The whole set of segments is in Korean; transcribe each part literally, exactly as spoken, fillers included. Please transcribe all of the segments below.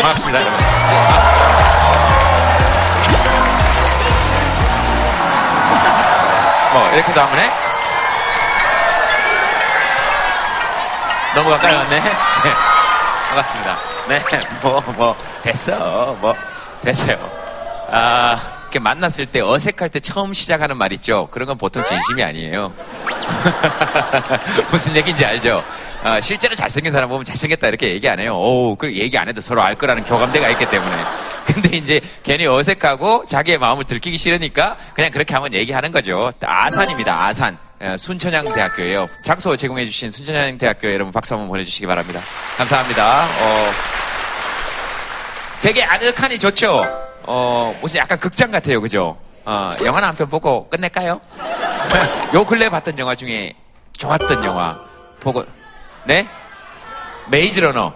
고맙습니다, 여러분. 뭐 이렇게 다음에 너무 가까이 왔네. 네, 반갑습니다. 네, 뭐 뭐 됐어, 뭐 됐어요. 아, 이렇게 만났을 때 어색할 때 처음 시작하는 말 있죠. 그런 건 보통 진심이 아니에요. 무슨 얘기인지 알죠? 아, 실제로 잘생긴 사람 보면 잘생겼다 이렇게 얘기 안 해요. 오, 그 얘기 안 해도 서로 알 거라는 교감대가 있기 때문에. 근데 이제 괜히 어색하고 자기의 마음을 들키기 싫으니까 그냥 그렇게 한번 얘기하는 거죠. 아산입니다. 아산. 순천향대학교예요. 장소 제공해 주신 순천향대학교 여러분 박수 한번 보내주시기 바랍니다. 감사합니다. 어, 되게 아늑하니 좋죠? 어, 무슨 약간 극장 같아요. 그죠? 어, 영화나 한 편 보고 끝낼까요? 요 근래 봤던 영화 중에 좋았던 영화 보고, 네? 메이즈러너.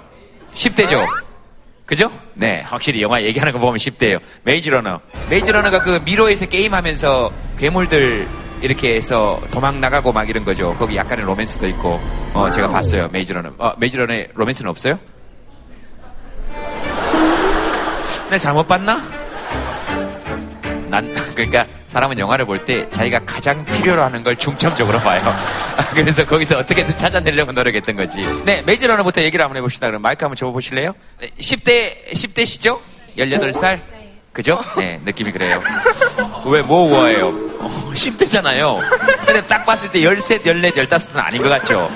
십 대죠? 그죠? 네, 확실히 영화 얘기하는 거 보면 십 대예요. 메이즈러너. 메이즈러너가 그 미로에서 게임하면서 괴물들 이렇게 해서 도망 나가고 막 이런 거죠. 거기 약간의 로맨스도 있고, 어, 제가 봤어요. 메이즈러너. 어, 메이즈러너에 로맨스는 없어요? 내가 잘못 봤나? 난, 그러니까 사람은 영화를 볼 때 자기가 가장 필요로 하는 걸 중점적으로 봐요. 그래서 거기서 어떻게든 찾아내려고 노력했던 거지. 네, 메이즈러너부터 얘기를 한번 해봅시다. 그럼 마이크 한번 접어보실래요? 네, 십 대, 십 대시죠? 열여덟 살? 그죠? 네, 느낌이 그래요. 왜, 뭐, 뭐예요? 어, 십 대잖아요. 근데 딱 봤을 때 열세, 열네, 열다섯은 아닌 것 같죠?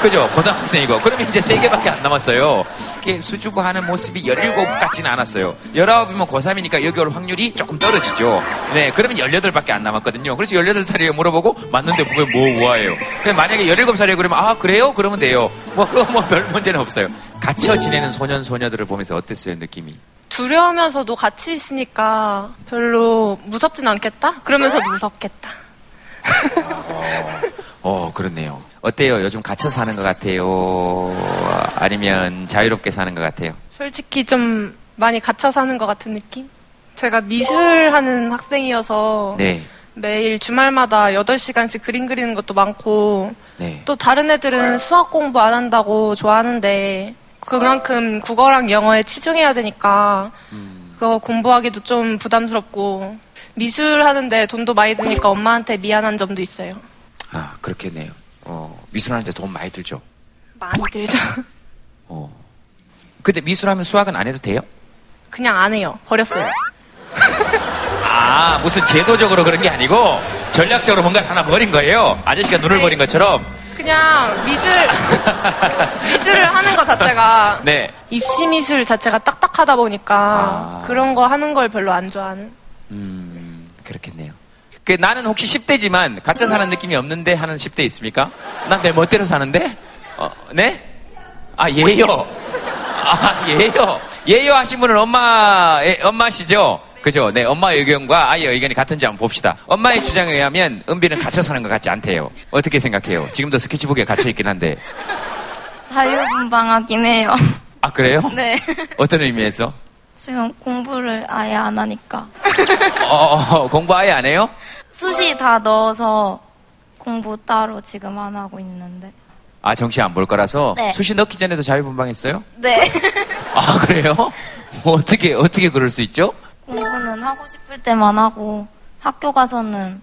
그죠? 고등학생이고. 그러면 이제 세 개밖에 안 남았어요. 이렇게 수줍어하는 모습이 열일곱 같지는 않았어요. 열아홉이면 고삼이니까 여기 올 확률이 조금 떨어지죠. 네, 그러면 열여덟밖에 안 남았거든요. 그래서 열여덟 살이에요 물어보고, 맞는데 왜 뭐, 뭐예요? 만약에 열일곱 살이에요 그러면, 아, 그래요? 그러면 돼요. 뭐, 뭐, 별 문제는 없어요. 갇혀 지내는 소년, 소녀들을 보면서 어땠어요, 느낌이? 두려우면서도 같이 있으니까 별로 무섭진 않겠다? 그러면서도 무섭겠다. 어, 그렇네요. 어때요? 요즘 갇혀 사는 것 같아요? 아니면 자유롭게 사는 것 같아요? 솔직히 좀 많이 갇혀 사는 것 같은 느낌? 제가 미술하는 학생이어서 네. 매일 주말마다 여덟 시간씩 그림 그리는 것도 많고 네. 또 다른 애들은 수학 공부 안 한다고 좋아하는데 그만큼 국어랑 영어에 치중해야 되니까 그거 공부하기도 좀 부담스럽고 미술하는데 돈도 많이 드니까 엄마한테 미안한 점도 있어요. 아, 그렇겠네요. 어, 미술하는데 돈 많이 들죠? 많이 들죠. 어. 근데 미술하면 수학은 안 해도 돼요? 그냥 안 해요. 버렸어요. 아, 무슨 제도적으로 그런 게 아니고 전략적으로 뭔가를 하나 버린 거예요? 아저씨가 눈을 버린 것처럼? 그냥 미술, 미술을 하는 것 자체가 네. 입시 미술 자체가 딱딱하다 보니까 아... 그런 거 하는 걸 별로 안 좋아하는? 음, 그렇겠네요. 그 나는 혹시 십 대지만 가짜 사는 느낌이 없는데 하는 십 대 있습니까? 난 내 멋대로 사는데? 어, 네? 아, 예요. 아, 예요. 예요 하신 분은 엄마, 예, 엄마시죠? 그죠? 네, 엄마의 의견과 아이의 의견이 같은지 한번 봅시다. 엄마의 주장에 의하면 은비는 갇혀 사는 것 같지 않대요. 어떻게 생각해요? 지금도 스케치북에 갇혀 있긴 한데. 자유분방하긴 해요. 아, 그래요? 네. 어떤 의미에서? 지금 공부를 아예 안 하니까. 어, 어, 공부 아예 안 해요? 수시 다 넣어서 공부 따로 지금 안 하고 있는데. 아, 정시 안 볼 거라서? 네. 수시 넣기 전에도 자유분방했어요? 네. 아, 그래요? 뭐 어떻게, 어떻게 그럴 수 있죠? 공부는 하고 싶을 때만 하고 학교 가서는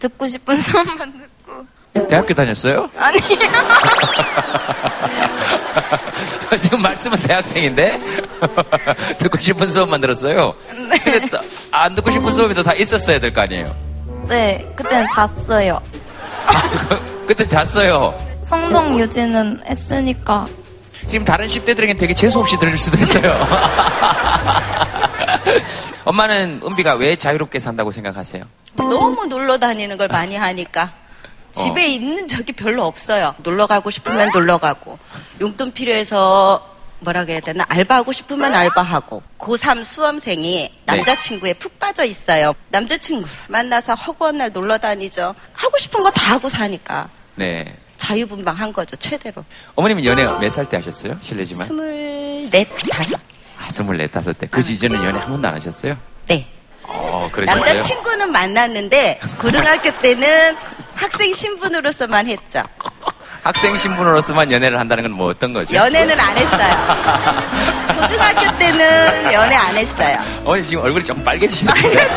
듣고 싶은 수업만 듣고. 대학교 다녔어요? 아니요. 지금 말씀은 대학생인데 듣고 싶은 수업만 들었어요? 네. 근데 또 안 듣고 싶은 수업이 다 있었어야 될 거 아니에요? 네, 그때는 잤어요. 아, 그, 그때 잤어요. 성적 유지는 했으니까. 지금 다른 십 대들에겐 되게 재수없이 들릴 수도 있어요. 엄마는 은비가 왜 자유롭게 산다고 생각하세요? 너무 놀러 다니는 걸 많이 하니까 집에 어. 있는 적이 별로 없어요. 놀러 가고 싶으면 놀러 가고 용돈 필요해서 뭐라고 해야 되나 알바하고 싶으면 알바하고 고삼 수험생이 남자친구에 네. 푹 빠져 있어요. 남자친구를 만나서 허구한 날 놀러 다니죠. 하고 싶은 거 다 하고 사니까 네. 자유분방한 거죠. 최대로. 어머님은 연애 몇 살 때 하셨어요? 실례지만 스물넷, 다섯. 아, 스물넷, 다섯 때. 그 이전에 연애 한 번도 안 하셨어요? 네. 어, 그러셨어요? 남자친구는 만났는데 고등학교 때는 학생 신분으로서만 했죠. 학생 신분으로서만 연애를 한다는 건 뭐 어떤 거죠? 연애는 안 했어요. 고등학교 때는 연애 안 했어요. 어이 지금 얼굴이 좀 빨개지시는데.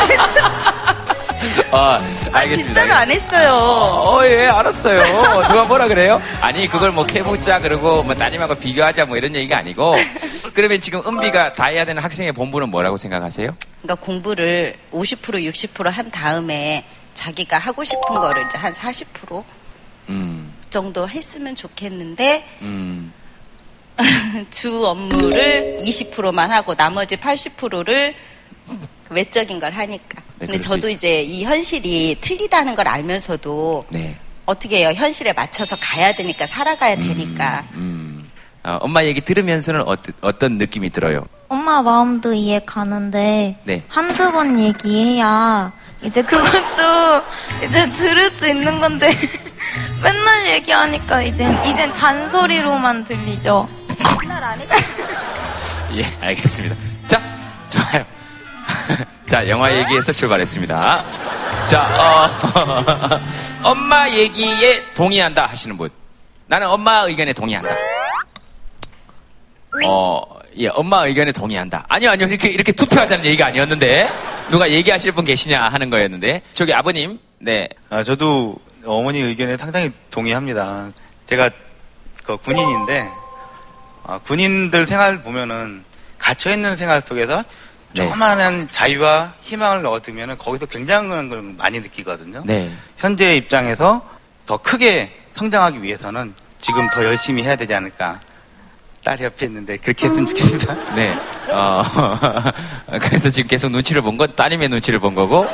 아, 알겠습니다. 아, 진짜로 안 했어요. 어, 어, 예, 알았어요. 누가 뭐라 그래요? 아니, 그걸 뭐 캐보자, 그러고 뭐 따님하고 비교하자, 뭐 이런 얘기가 아니고. 그러면 지금 은비가 다 해야 되는 학생의 본분은 뭐라고 생각하세요? 그러니까 공부를 오십 퍼센트, 육십 퍼센트 한 다음에 자기가 하고 싶은 거를 이제 한 사십 퍼센트 음. 정도 했으면 좋겠는데, 음. 주 업무를 이십 퍼센트만 하고 나머지 팔십 퍼센트를 외적인 걸 하니까. 네, 근데 저도 이제 이 현실이 틀리다는 걸 알면서도 네. 어떻게 해요? 현실에 맞춰서 가야 되니까, 살아가야 음, 되니까. 음. 아, 엄마 얘기 들으면서는 어, 어떤 느낌이 들어요? 엄마 마음도 이해 가는데 네. 한두 번 얘기해야 이제 그것도 이제 들을 수 있는 건데 맨날 얘기하니까 이젠, 이젠 잔소리로만 들리죠. 맨날 안 했죠. 예, 알겠습니다. 자, 좋아요. 자, 영화 얘기에서 출발했습니다. 자, 어, 엄마 얘기에 동의한다 하시는 분. 나는 엄마 의견에 동의한다. 어, 예, 엄마 의견에 동의한다. 아니요, 아니요, 이렇게, 이렇게 투표하자는 얘기가 아니었는데, 누가 얘기하실 분 계시냐 하는 거였는데, 저기 아버님, 네. 아, 저도 어머니 의견에 상당히 동의합니다. 제가 그 군인인데, 아, 군인들 생활 보면은, 갇혀있는 생활 속에서, 네. 조그만한 자유와 희망을 얻으면 거기서 굉장한 걸 많이 느끼거든요. 네. 현재의 입장에서 더 크게 성장하기 위해서는 지금 더 열심히 해야 되지 않을까. 딸이 옆에 있는데 그렇게 했으면 좋겠습니다. 네. 어, 그래서 지금 계속 눈치를 본 건 따님의 눈치를 본 거고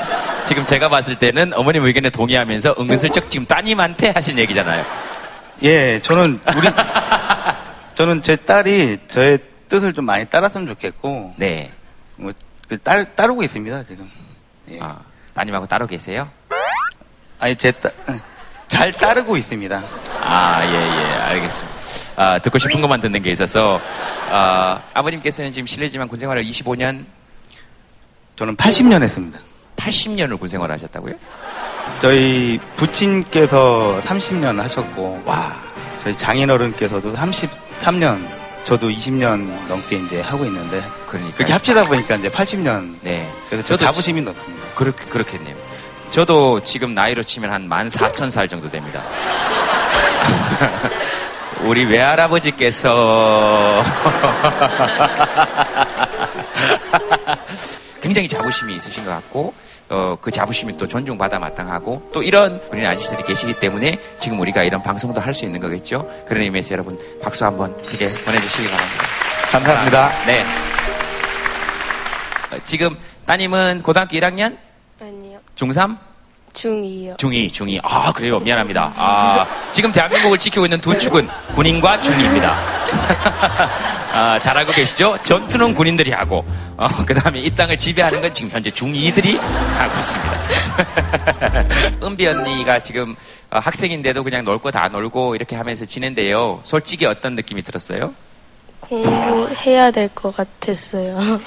지금 제가 봤을 때는 어머님 의견에 동의하면서 은근슬쩍 지금 따님한테 하신 얘기잖아요. 예, 저는 우리 저는 제 딸이 저의 뜻을 좀 많이 따랐으면 좋겠고. 네. 뭐, 그, 딸, 따르고 있습니다, 지금. 예. 아, 따님하고 따로 계세요? 아니, 제 딸, 잘 따르고 있습니다. 아, 예, 예, 알겠습니다. 아, 듣고 싶은 것만 듣는 게 있어서, 아, 아버님께서는 지금 실례지만 군 생활을 이십오 년? 저는 팔십 년 했습니다. 팔십 년을 군 생활을 하셨다고요? 저희 부친께서 삼십 년 하셨고, 와. 저희 장인어른께서도 삼십삼 년. 저도 이십 년 넘게 이제 하고 있는데. 그러니까. 그렇게 합치다 보니까 이제 팔십 년. 네. 그래서 저도 자부심이 높습니다. 그렇게, 그렇겠네요. 저도 지금 나이로 치면 한 만 사천 살 정도 됩니다. 우리 외할아버지께서 굉장히 자부심이 있으신 것 같고, 어, 그 자부심이 또 존중받아 마땅하고, 또 이런 군인 아저씨들이 계시기 때문에 지금 우리가 이런 방송도 할 수 있는 거겠죠. 그런 의미에서 여러분 박수 한번 크게 보내주시기 바랍니다. 감사합니다. 아, 네. 어, 지금 따님은 고등학교 일 학년? 아니요. 중삼? 중이요. 중이, 중이. 아, 그래요. 미안합니다. 아, 지금 대한민국을 지키고 있는 두 축은 군인과 중이입니다. 아, 잘 알고 계시죠? 전투는 군인들이 하고, 어, 그 다음에 이 땅을 지배하는 건 지금 현재 중이들이 하고 있습니다. 은비 언니가 지금 학생인데도 그냥 놀고 다 놀고 이렇게 하면서 지낸데요. 솔직히 어떤 느낌이 들었어요? 공부해야 될 것 같았어요.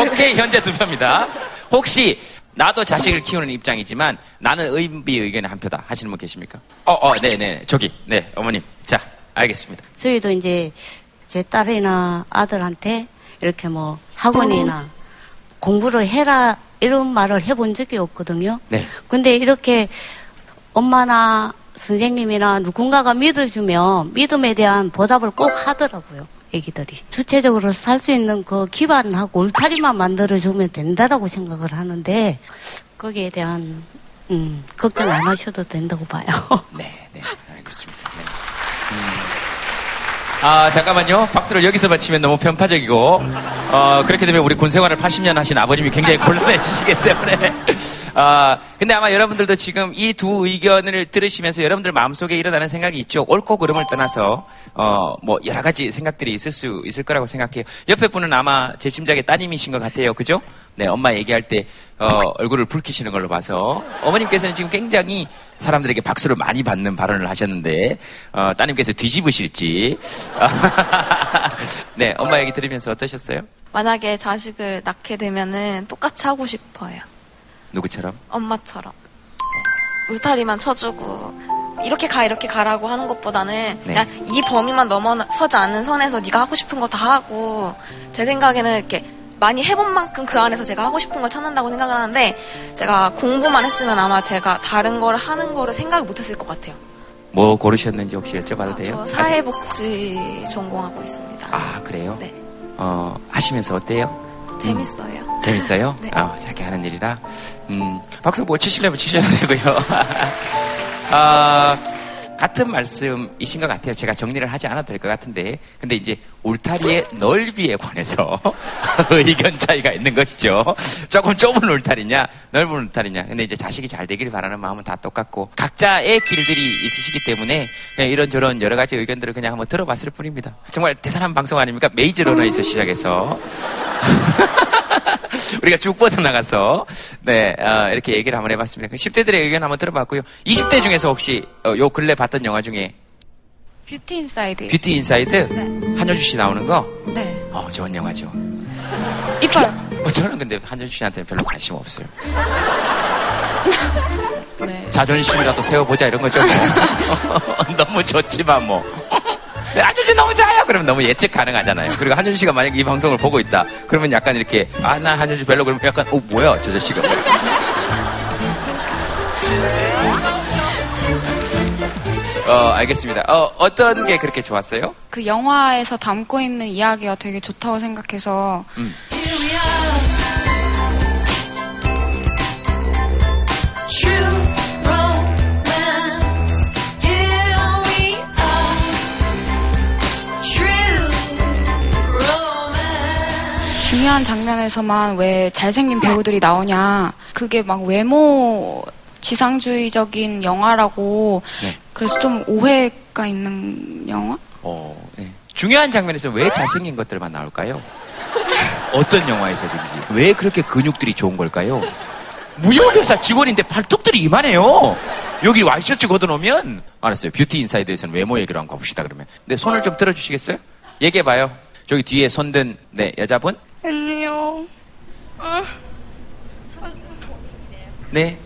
오케이, 현재 두 표입니다. 혹시 나도 자식을 키우는 입장이지만 나는 은비 의견에 한 표다 하시는 분 계십니까? 어, 어, 네네. 저기, 네, 어머님. 자, 알겠습니다. 저희도 이제 제 딸이나 아들한테 이렇게 뭐 학원이나 공부를 해라 이런 말을 해본 적이 없거든요. 네. 근데 이렇게 엄마나 선생님이나 누군가가 믿어주면 믿음에 대한 보답을 꼭 하더라고요. 애기들이 주체적으로 살 수 있는 그 기반하고 울타리만 만들어주면 된다라고 생각을 하는데 거기에 대한 음, 걱정 안 하셔도 된다고 봐요. 네, 네, 알겠습니다. 네. 음. 아, 잠깐만요. 박수를 여기서만 치면 너무 편파적이고 어, 그렇게 되면 우리 군생활을 팔십 년 하신 아버님이 굉장히 곤란해지시기 때문에 아, 근데 아마 여러분들도 지금 이 두 의견을 들으시면서 여러분들 마음속에 일어나는 생각이 있죠. 옳고 그름을 떠나서 어, 뭐 여러 가지 생각들이 있을 수 있을 거라고 생각해요. 옆에 분은 아마 제 짐작에 따님이신 것 같아요. 그죠? 네, 엄마 얘기할 때 어, 얼굴을 붉히시는 걸로 봐서 어머님께서는 지금 굉장히 사람들에게 박수를 많이 받는 발언을 하셨는데 어, 따님께서 뒤집으실지. 네, 엄마 얘기 들으면서 어떠셨어요? 만약에 자식을 낳게 되면은 똑같이 하고 싶어요. 누구처럼? 엄마처럼. 울타리만 쳐주고 이렇게 가 이렇게 가라고 하는 것보다는 네. 그냥 이 범위만 넘어서지 않는 선에서 네가 하고 싶은 거 다 하고, 제 생각에는 이렇게 많이 해본 만큼 그 안에서 제가 하고 싶은 걸 찾는다고 생각을 하는데, 제가 공부만 했으면 아마 제가 다른 걸 하는 거를 생각을 못했을 것 같아요. 뭐 고르셨는지 혹시 여쭤봐도 아, 돼요? 저 사회복지 아직? 전공하고 있습니다. 아 그래요? 네. 어 하시면서 어때요? 재밌어요. 음, 재밌어요? 네. 아, 자기 하는 일이라. 음, 박수 뭐 치시려면 치셔도 되고요. 아, 같은 말씀이신 것 같아요. 제가 정리를 하지 않아도 될 것 같은데. 근데 이제 울타리의 넓이에 관해서 의견 차이가 있는 것이죠. 조금 좁은 울타리냐, 넓은 울타리냐. 근데 이제 자식이 잘 되길 바라는 마음은 다 똑같고, 각자의 길들이 있으시기 때문에 그냥 이런저런 여러 가지 의견들을 그냥 한번 들어봤을 뿐입니다. 정말 대단한 방송 아닙니까? 메이즈러너에서 시작해서. 우리가 쭉 뻗어나가서 네, 어, 이렇게 얘기를 한번 해봤습니다. 십 대들의 의견 한번 들어봤고요. 이십 대 중에서 혹시 어, 요 근래 봤던 영화 중에 뷰티 인사이드 뷰티 인사이드? 네. 한효주 씨 나오는 거? 네. 어, 좋은 영화죠. 이뻐요. 뭐 저는 근데 한효주 씨한테는 별로 관심 없어요. 네. 자존심이라도 세워보자 이런 거죠 뭐. 너무 좋지만 뭐 한효주 너무 좋아요. 그러면 너무 예측 가능하잖아요. 그리고 한효주 씨가 만약에 이 방송을 보고 있다. 그러면 약간 이렇게 아, 나 한효주 별로. 그러면 약간 어 뭐야 저 자식은. 어 알겠습니다. 어 어떤 게 그렇게 좋았어요? 그 영화에서 담고 있는 이야기가 되게 좋다고 생각해서. 음. 중요한 장면에서만 왜 잘생긴 배우들이 나오냐, 그게 막 외모 지상주의적인 영화라고. 네. 그래서 좀 오해가 있는 영화? 어, 네. 중요한 장면에서 왜 잘생긴 것들만 나올까요? 어떤 영화에서든지 왜 그렇게 근육들이 좋은 걸까요? 무역회사 직원인데 팔뚝들이 이만해요. 여기 와이셔츠 걷어놓으면. 알았어요. 뷰티 인사이드에서는 외모 얘기로 한번 가봅시다. 그러면 네, 손을 좀 들어주시겠어요? 얘기해봐요. 저기 뒤에 손든 네 여자분. 안녕. 어. 네.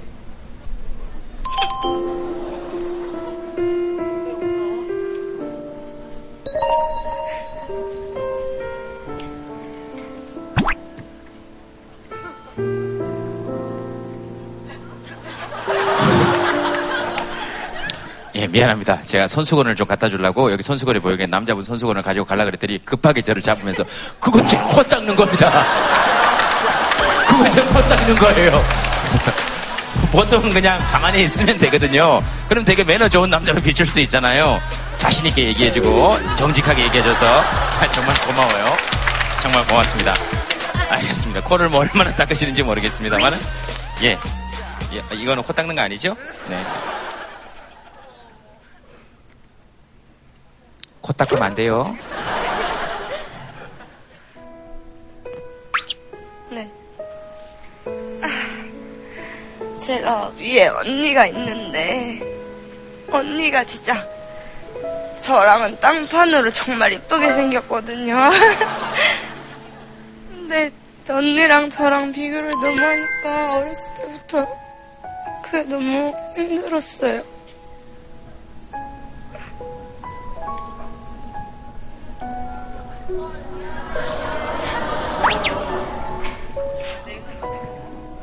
예, 미안합니다. 제가 손수건을 좀 갖다 주려고 여기 손수건이 보이게 남자분 손수건을 가지고 가려고 그랬더니 급하게 저를 잡으면서 그건 제 코 닦는 겁니다. 그건 제 코 닦는 거예요. 보통 그냥 가만히 있으면 되거든요. 그럼 되게 매너 좋은 남자로 비출 수 있잖아요. 자신있게 얘기해주고 정직하게 얘기해줘서 정말 고마워요. 정말 고맙습니다. 알겠습니다. 코를 뭐 얼마나 닦으시는지 모르겠습니다만 예, 예, 이거는 코 닦는 거 아니죠? 네. 코 닦으면 안 돼요. 네. 아, 제가 위에 언니가 있는데, 언니가 진짜 저랑은 딴판으로 정말 이쁘게 생겼거든요. 근데 언니랑 저랑 비교를 너무 하니까 어렸을 때부터 그게 너무 힘들었어요.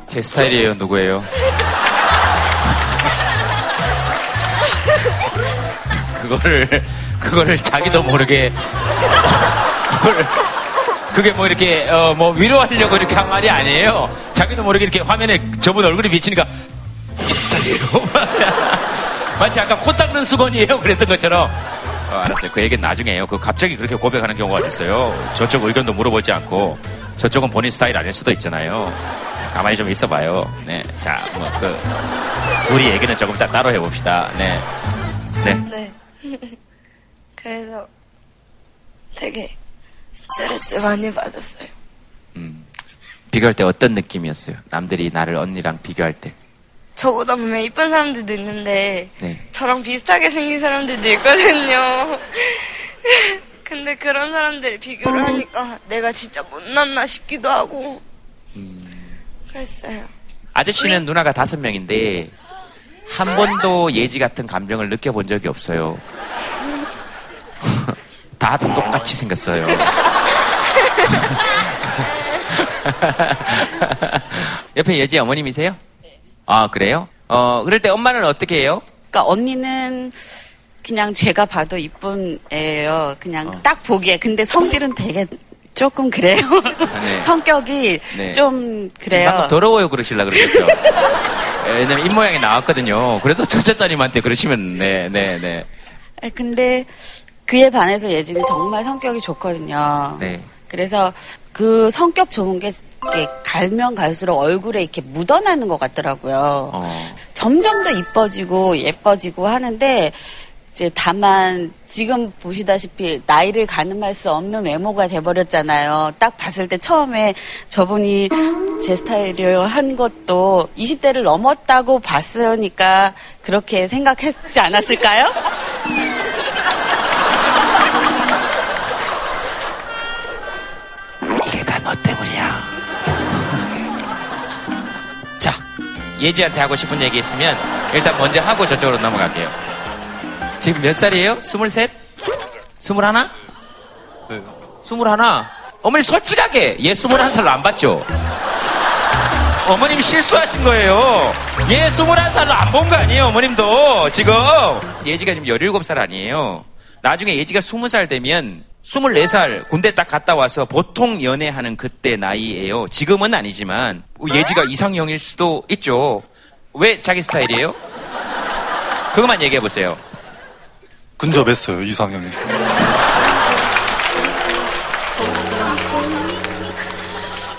제 스타일이에요, 누구예요? 그거를, 그거를 자기도 모르게, 그걸, 그게 뭐 이렇게, 어, 뭐 위로하려고 이렇게 한 말이 아니에요. 자기도 모르게 이렇게 화면에 저분 얼굴이 비치니까, 제 스타일이에요. 마치 아까 코 닦는 수건이에요. 그랬던 것처럼. 어, 알았어요. 그 얘기는 나중에 해요. 그 갑자기 그렇게 고백하는 경우가 있어요. 저쪽 의견도 물어보지 않고, 저쪽은 본인 스타일 아닐 수도 있잖아요. 가만히 좀 있어봐요. 네, 자, 뭐 그 둘이 얘기는 조금 이따 따로 해봅시다. 네, 네. 네. 그래서 되게 스트레스 많이 받았어요. 음, 비교할 때 어떤 느낌이었어요? 남들이 나를 언니랑 비교할 때. 저보다 분명히 이쁜 사람들도 있는데 네. 저랑 비슷하게 생긴 사람들도 있거든요. 근데 그런 사람들이 비교를 하니까 내가 진짜 못났나 싶기도 하고. 음. 그랬어요. 아저씨는 누나가 다섯 명인데 한 번도 예지 같은 감정을 느껴본 적이 없어요. 다 똑같이 생겼어요. 옆에 예지 어머님이세요? 네. 아, 그래요? 어, 그럴 때 엄마는 어떻게 해요? 그러니까 언니는 그냥 제가 봐도 이쁜 애예요. 그냥 어. 딱 보기에. 근데 성질은 되게 조금 그래요. 네. 성격이 네. 좀 그래요. 방금 더러워요 그러시려고 그러셨죠? 왜냐면 입모양이 나왔거든요. 그래도 첫째 따님한테 그러시면 네, 네, 네. 근데 그에 반해서 예진이 정말 성격이 좋거든요. 네. 그래서 그 성격 좋은 게 갈면 갈수록 얼굴에 이렇게 묻어나는 것 같더라고요. 어. 점점 더 이뻐지고 예뻐지고 하는데 이제 다만 지금 보시다시피 나이를 가늠할 수 없는 외모가 돼버렸잖아요. 딱 봤을 때 처음에 저분이 제 스타일이에요 한 것도 이십 대를 넘었다고 봤으니까 그렇게 생각했지 않았을까요? 이게 다 너 때문이야. 자, 예지한테 하고 싶은 얘기 있으면 일단 먼저 하고 저쪽으로 넘어갈게요. 지금 몇 살이에요? 스물셋? 스물하나? 네. 스물하나? 어머니 솔직하게 얘 스물한 살로 안 봤죠? 어머님 실수하신 거예요. 얘 스물한 살로 안 본 거 아니에요, 어머님도. 지금 예지가 지금 열일곱 살 아니에요. 나중에 예지가 스무 살 되면 스물네 살 군대 딱 갔다 와서 보통 연애하는 그때 나이예요. 지금은 아니지만 예지가 이상형일 수도 있죠. 왜 자기 스타일이에요? 그것만 얘기해보세요. 근접했어요, 이상형이.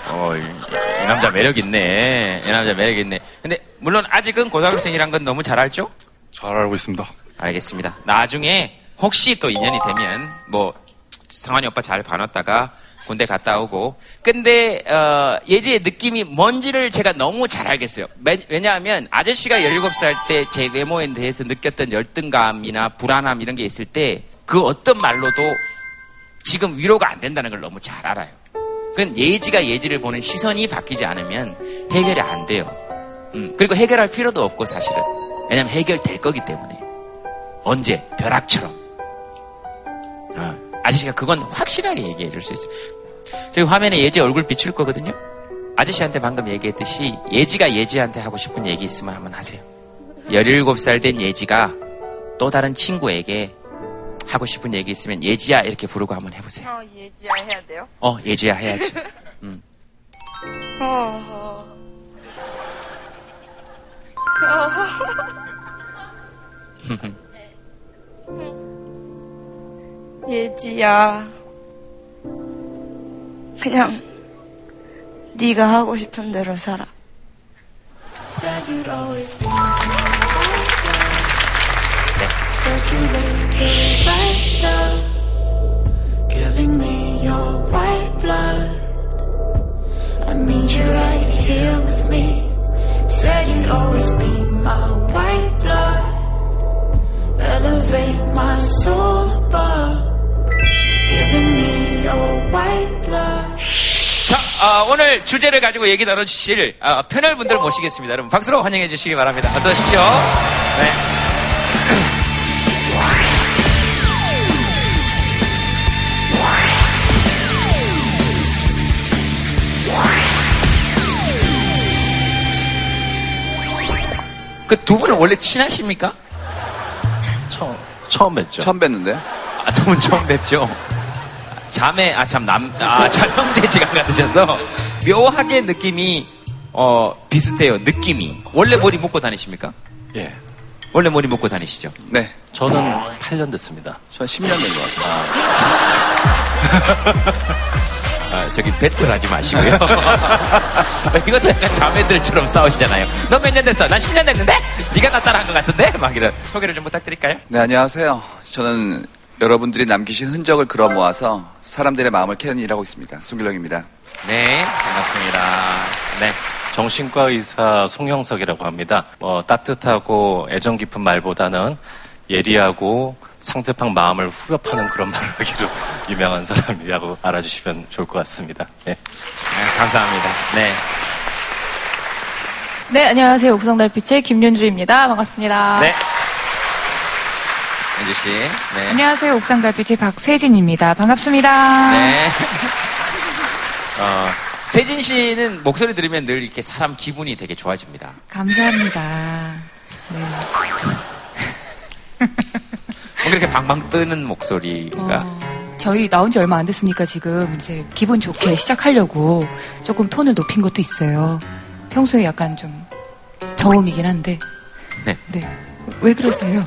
어, 이, 이 남자 매력있네. 이 남자 매력있네. 근데 물론 아직은 고등학생이란 건 너무 잘 알죠? 잘 알고 있습니다. 알겠습니다. 나중에 혹시 또 인연이 되면 뭐 상환이 오빠 잘 봐놨다가 군대 갔다 오고. 근데 어, 예지의 느낌이 뭔지를 제가 너무 잘 알겠어요. 매, 왜냐하면 아저씨가 열일곱 살 때 제 외모에 대해서 느꼈던 열등감이나 불안함 이런 게 있을 때 그 어떤 말로도 지금 위로가 안 된다는 걸 너무 잘 알아요. 그건 예지가 예지를 보는 시선이 바뀌지 않으면 해결이 안 돼요. 음, 그리고 해결할 필요도 없고 사실은. 왜냐면 해결될 거기 때문에. 언제 벼락처럼. 어. 아저씨가 그건 확실하게 얘기해 줄 수 있어요. 저기 화면에 예지 얼굴 비출 거거든요. 아저씨한테 방금 얘기했듯이 예지가 예지한테 하고 싶은 얘기 있으면 한번 하세요. 열일곱 살 된 예지가 또 다른 친구에게 하고 싶은 얘기 있으면 예지야 이렇게 부르고 한번 해보세요. 어, 예지야 해야 돼요? 어, 예지야 해야지. 음. 어, 어. 어. 예지야, 그냥 네가 하고 싶은 대로 살아. Elevate my soul above. 자, 어, 오늘 주제를 가지고 얘기 나눠주실 어, 패널분들 모시겠습니다. 여러분 박수로 환영해 주시기 바랍니다. 어서 오십시오. 네. 그 두 분은 원래 친하십니까? 처음, 처음 뵀죠. 처음 뵀는데? 아, 두 분 처음 뵙죠. 자매, 아, 참, 남, 아, 참, 형제 지간 같으셔서, 묘하게 느낌이, 어, 비슷해요, 느낌이. 원래 머리 묶고 다니십니까? 예. 원래 머리 묶고 다니시죠? 네. 저는 팔 년 됐습니다. 전 십 년 된 것 같습니다. 아. 아, 저기, 배틀 하지 마시고요. 이것도 약간 자매들처럼 싸우시잖아요. 너 몇 년 됐어? 난 십 년 됐는데? 네가 나 따라 한 것 같은데? 막 이런. 소개를 좀 부탁드릴까요? 네, 안녕하세요. 저는, 여러분들이 남기신 흔적을 그려 모아서 사람들의 마음을 캐는 일하고 있습니다. 송길령입니다. 네, 반갑습니다. 네, 정신과 의사 송형석이라고 합니다. 어, 따뜻하고 애정 깊은 말보다는 예리하고 상대방 마음을 후벼파는 그런 말을 하기로 유명한 사람이라고 알아주시면 좋을 것 같습니다. 네, 네 감사합니다. 네. 네, 안녕하세요. 옥상달빛의 김윤주입니다. 반갑습니다. 네. 윤주 씨. 네. 안녕하세요. 옥상달빛의 박세진입니다. 반갑습니다. 네. 어, 세진 씨는 목소리 들으면 늘 이렇게 사람 기분이 되게 좋아집니다. 감사합니다. 네. 뭔가 이렇게 방방 뜨는 목소리가. 어, 저희 나온 지 얼마 안 됐으니까 지금 이제 기분 좋게 시작하려고 조금 톤을 높인 것도 있어요. 평소에 약간 좀 저음이긴 한데. 네. 네. 왜 그러세요?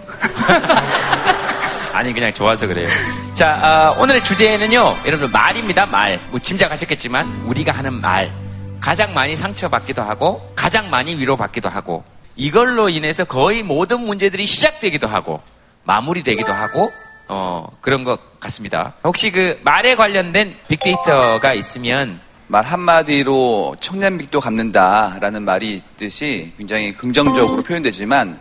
아니, 그냥 좋아서 그래요. 자, 어, 오늘의 주제는요, 여러분들 말입니다, 말. 뭐 짐작하셨겠지만, 우리가 하는 말. 가장 많이 상처받기도 하고, 가장 많이 위로받기도 하고, 이걸로 인해서 거의 모든 문제들이 시작되기도 하고, 마무리되기도 하고, 어, 그런 것 같습니다. 혹시 그 말에 관련된 빅데이터가 있으면, 말 한마디로 청량빛도 갚는다라는 말이 있듯이 굉장히 긍정적으로 표현되지만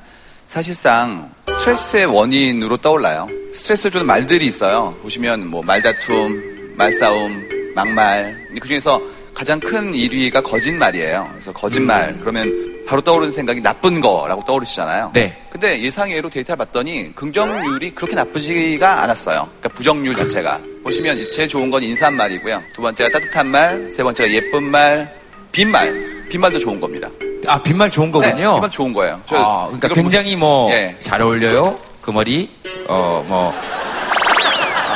사실상 스트레스의 원인으로 떠올라요. 스트레스를 주는 말들이 있어요. 보시면 뭐 말다툼, 말싸움, 막말. 그중에서 가장 큰 일 위가 거짓말이에요. 그래서 거짓말 그러면 바로 떠오르는 생각이 나쁜 거라고 떠오르시잖아요. 네. 근데 예상외로 데이터를 봤더니 긍정률이 그렇게 나쁘지가 않았어요. 그러니까 부정률 자체가. 보시면 제일 좋은 건 인사말이고요. 두 번째가 따뜻한 말, 세 번째가 예쁜 말, 빈말. 빈말도 좋은 겁니다. 아, 빈말 좋은 거군요? 네, 빈말 좋은 거예요. 저, 아, 그러니까 굉장히 뭐, 예. 잘 어울려요? 그 머리? 어, 뭐.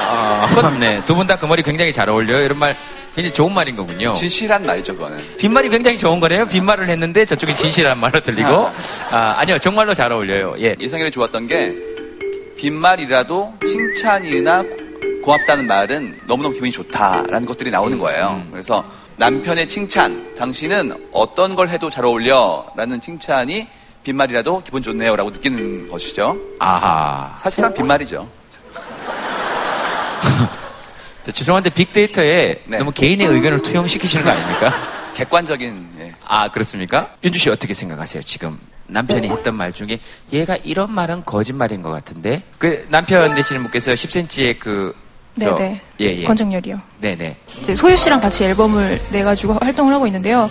아, 그건, 네. 두 분 다 그 머리 굉장히 잘 어울려요? 이런 말 굉장히 좋은 말인 거군요. 진실한 말이죠, 그거는. 빈말이 굉장히 좋은 거네요? 빈말을 했는데 저쪽이 진실한 말로 들리고. 아, 아니요. 정말로 잘 어울려요. 예. 예상이 좋았던 게, 빈말이라도 칭찬이나 고맙다는 말은 너무너무 기분이 좋다라는 것들이 나오는 거예요. 음. 그래서 남편의 칭찬, 당신은 어떤 걸 해도 잘 어울려라는 칭찬이 빈말이라도 기분 좋네요라고 느끼는 것이죠. 아하. 사실상 빈말이죠. 저 죄송한데 빅데이터에 네. 너무 개인의 의견을 투영시키시는 거 아닙니까? 객관적인. 예. 아, 그렇습니까? 윤주 씨 어떻게 생각하세요? 지금 남편이 했던 말 중에 얘가 이런 말은 거짓말인 것 같은데 그 남편 되시는 분께서 십 센티미터의 그 네네. 예, 예. 권정열이요. 네네. 이제 소유 씨랑 같이 앨범을 내가지고 활동을 하고 있는데요.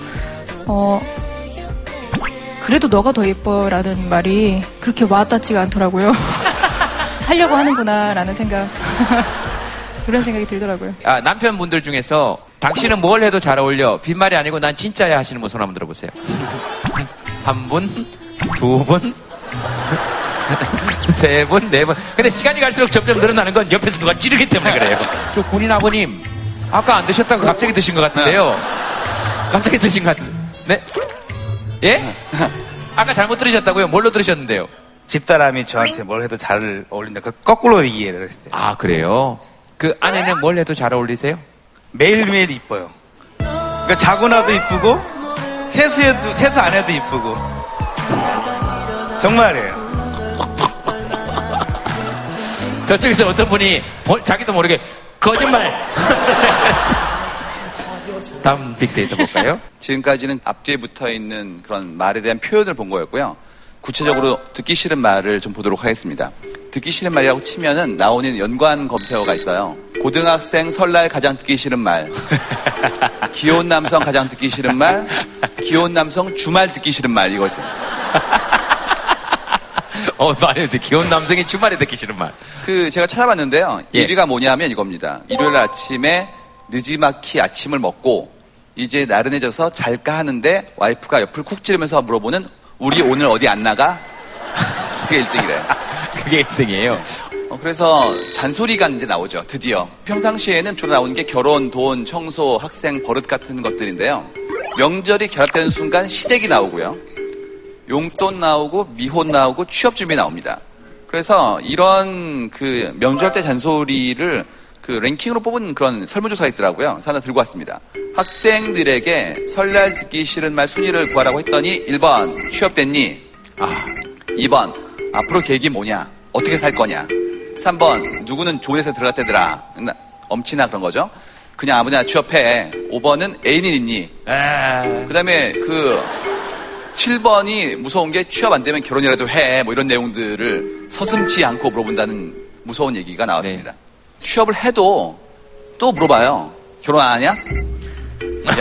어, 그래도 너가 더 예뻐라는 말이 그렇게 와닿지가 않더라고요. 살려고 하는구나라는 생각. 그런 생각이 들더라고요. 아, 남편분들 중에서 당신은 뭘 해도 잘 어울려. 빈말이 아니고 난 진짜야 하시는 분 손 한번 들어보세요. 한 분, 두 분. 세 분, 네 분. 근데 시간이 갈수록 점점 늘어나는 건 옆에서 누가 찌르기 때문에 그래요. 저 군인 아버님, 아까 안 드셨다고 갑자기 드신 것 같은데요. 갑자기 드신 것 같은데. 네? 예? 아까 잘못 들으셨다고요? 뭘로 들으셨는데요? 집사람이 저한테 뭘 해도 잘 어울린다. 그 거꾸로 이해를 했어요. 아, 그래요? 그 아내는 뭘 해도 잘 어울리세요? 매일매일 이뻐요. 그러니까 자고 나도 이쁘고, 세수해도, 세수 안 해도 이쁘고. 정말이에요. 저쪽에서 어떤 분이 자기도 모르게 거짓말. 다음 빅데이터 볼까요? 지금까지는 앞뒤에 붙어있는 그런 말에 대한 표현을 본 거였고요. 구체적으로 듣기 싫은 말을 좀 보도록 하겠습니다. 듣기 싫은 말이라고 치면은 나오는 연관 검색어가 있어요. 고등학생 설날 가장 듣기 싫은 말, 귀여운 남성 가장 듣기 싫은 말, 귀여운 남성 주말 듣기 싫은 말, 이거 있어요. 어, 말해주세요. 귀여운 남성이 주말에 듣기 싫은 말. 그, 제가 찾아봤는데요. 예. 일 위가 뭐냐면 이겁니다. 일요일 아침에 늦지막히 아침을 먹고, 이제 나른해져서 잘까 하는데, 와이프가 옆을 쿡 찌르면서 물어보는, 우리 오늘 어디 안 나가? 그게 일 등이래요. 그게 일 등이에요. 어, 그래서 잔소리가 이제 나오죠. 드디어. 평상시에는 주로 나오는 게 결혼, 돈, 청소, 학생, 버릇 같은 것들인데요. 명절이 결합되는 순간 시댁이 나오고요. 용돈 나오고 미혼 나오고 취업 준비 나옵니다. 그래서 이런 그 명절 때 잔소리를 그 랭킹으로 뽑은 그런 설문조사가 있더라고요. 그래서 하나 들고 왔습니다. 학생들에게 설날 듣기 싫은 말 순위를 구하라고 했더니 일 번 취업됐니? 아. 이 번 앞으로 계획이 뭐냐? 어떻게 살 거냐? 삼 번 누구는 좋은 회사 들어갔대더라. 엄치나 그런 거죠. 그냥 아무나 취업해. 오 번은 애인은 있니? 그 다음에 그 칠 번이 무서운 게 취업 안 되면 결혼이라도 해. 뭐 이런 내용들을 서슴지 않고 물어본다는 무서운 얘기가 나왔습니다. 네. 취업을 해도 또 물어봐요. 결혼 안 하냐?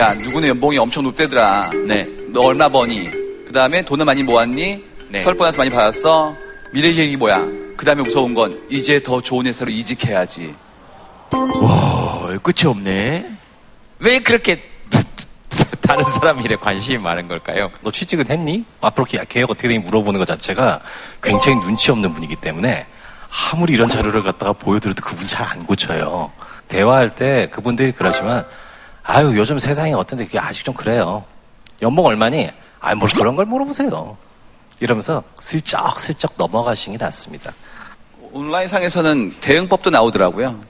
야, 누구는 연봉이 엄청 높대더라. 네. 너 얼마 버니? 그 다음에 돈을 많이 모았니? 네. 설 보너스 많이 받았어? 미래 계획이 뭐야? 그 다음에 무서운 건 이제 더 좋은 회사로 이직해야지. 와, 끝이 없네. 왜 그렇게 다른 사람이래 관심이 많은 걸까요? 너 취직은 했니? 앞으로 계획 어떻게 되니 물어보는 것 자체가 굉장히 눈치 없는 분이기 때문에 아무리 이런 자료를 갖다가 보여드려도 그분 잘 안 고쳐요. 대화할 때 그분들이 그러지만 아유 요즘 세상이 어떤데 그게 아직 좀 그래요. 연봉 얼마니? 아이 뭘 그런 걸 물어보세요. 이러면서 슬쩍슬쩍 넘어가시는 게 낫습니다. 온라인상에서는 대응법도 나오더라고요.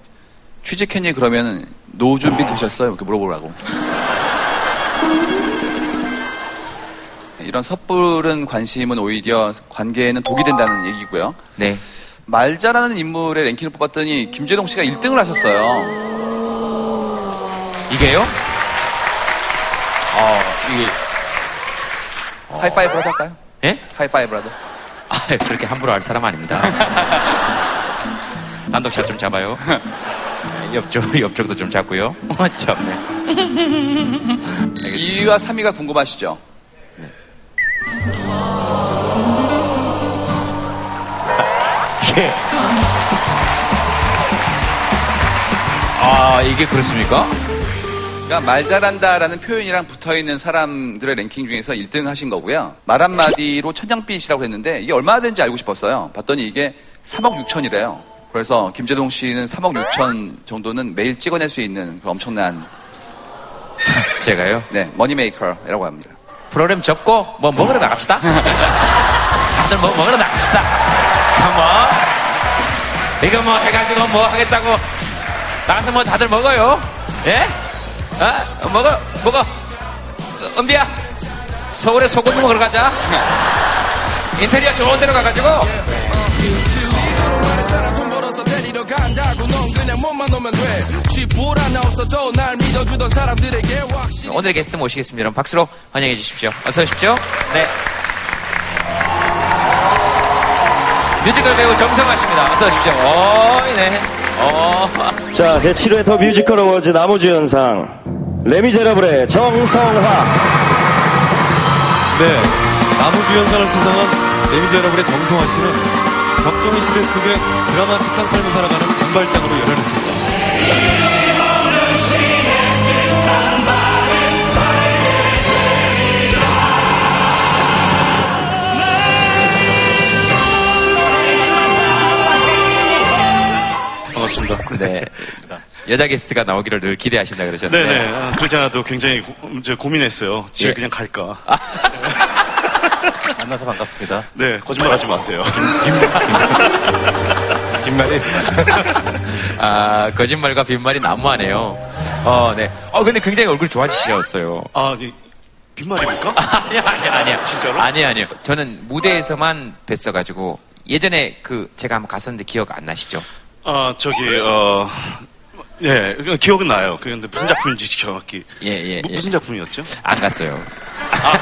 취직했니? 그러면 노후 준비 되셨어요? 이렇게 물어보라고. 이런 섣부른 관심은 오히려 관계에는 독이 된다는 얘기고요. 네. 말 잘하는 인물의 랭킹을 뽑았더니 김재동 씨가 일 등을 하셨어요. 이게요? 어, 이게. 어... 하이파이브라도 할까요? 예? 하이파이브라도. 아, 그렇게 함부로 할 사람 아닙니다. 단독샷 좀 잡아요. 옆쪽, 옆쪽도 좀 잡고요. 맞죠? 이와 삼 위가 궁금하시죠? 네. 예. 아, 이게 그렇습니까? 그러니까 말 잘한다라는 표현이랑 붙어있는 사람들의 랭킹 중에서 일 등 하신 거고요. 말 한마디로 천냥빛이라고 했는데 이게 얼마나 되는지 알고 싶었어요. 봤더니 이게 삼억 육천이래요. 그래서 김재동 씨는 삼억 육천 정도는 매일 찍어낼 수 있는 그런 엄청난. 제가요? 네, 머니메이커라고 합니다. 프로그램 접고 뭐 먹으러 나갑시다. 다들 뭐 먹으러 나갑시다. 한번 이거 뭐 해가지고 뭐 하겠다고 나가서 뭐 다들 먹어요. 예? 어? 먹어 먹어. 은비야 서울에 소고기 먹으러 가자. 인테리어 좋은 데로 가가지고. 오늘의 게스트 모시겠습니다. 여러분 박수로 환영해 주십시오. 어서 오십시오. 네. 뮤지컬 배우 정성화 씨입니다. 어서 오십시오. 오, 네. 오. 자, 제칠 회 더 뮤지컬 어워즈 남우주연상 레미제라블의 정성화. 네, 남우주연상을 수상한 레미제라블의 정성화 씨는 격정의 시대 속에 드라마틱한 삶을 살아가는 전발장으로 열연했습니다. 반갑습니다. 네. 여자 게스트가 나오기를 늘 기대하신다 그러셨는데. 네네. 아, 그러지 않아도 굉장히 고, 저 고민했어요. 집에 예. 그냥 갈까. 아. 만나서 반갑습니다. 네, 거짓말 하지 마세요. 빈말이. 아, 거짓말과 빈말이 난무하네요. 어, 네. 어, 근데 굉장히 얼굴 좋아지셨어요. 아, 아니, 빈말입니까? 아니야, 아니야, 아니야. 진짜로? 아니야, 아니요. 저는 무대에서만 뵀어가지고, 예전에 그, 제가 한번 갔었는데 기억 안 나시죠? 아, 저기, 어, 예, 기억은 나요. 근데 무슨 작품인지 정확히. 예, 예. 무, 무슨 작품이었죠? 안 갔어요. 아,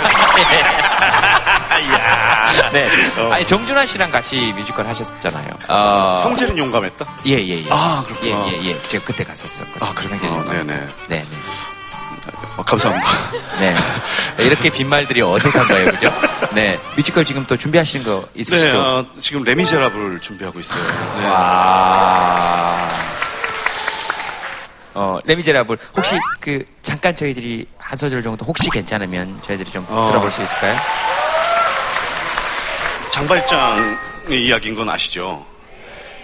네. 어. 아니 정준하 씨랑 같이 뮤지컬 하셨잖아요. 어... 형제는 용감했다? 예예예. 예, 예. 아 그렇구나. 예예예. 예. 제가 그때 갔었었거든요. 아 그렇구나. 네네. 네네. 어, 감사합니다. 네. 이렇게 빈말들이 어색한가요, 그죠? 네. 뮤지컬 지금 또 준비하시는 거 있으시죠? 네. 어, 지금 레미제라블 준비하고 있어요. 네. 와. 어, 레미제라블 혹시 그 잠깐 저희들이 한 소절 정도 혹시 괜찮으면 저희들이 좀 어... 들어볼 수 있을까요? 장발장의 이야기인 건 아시죠?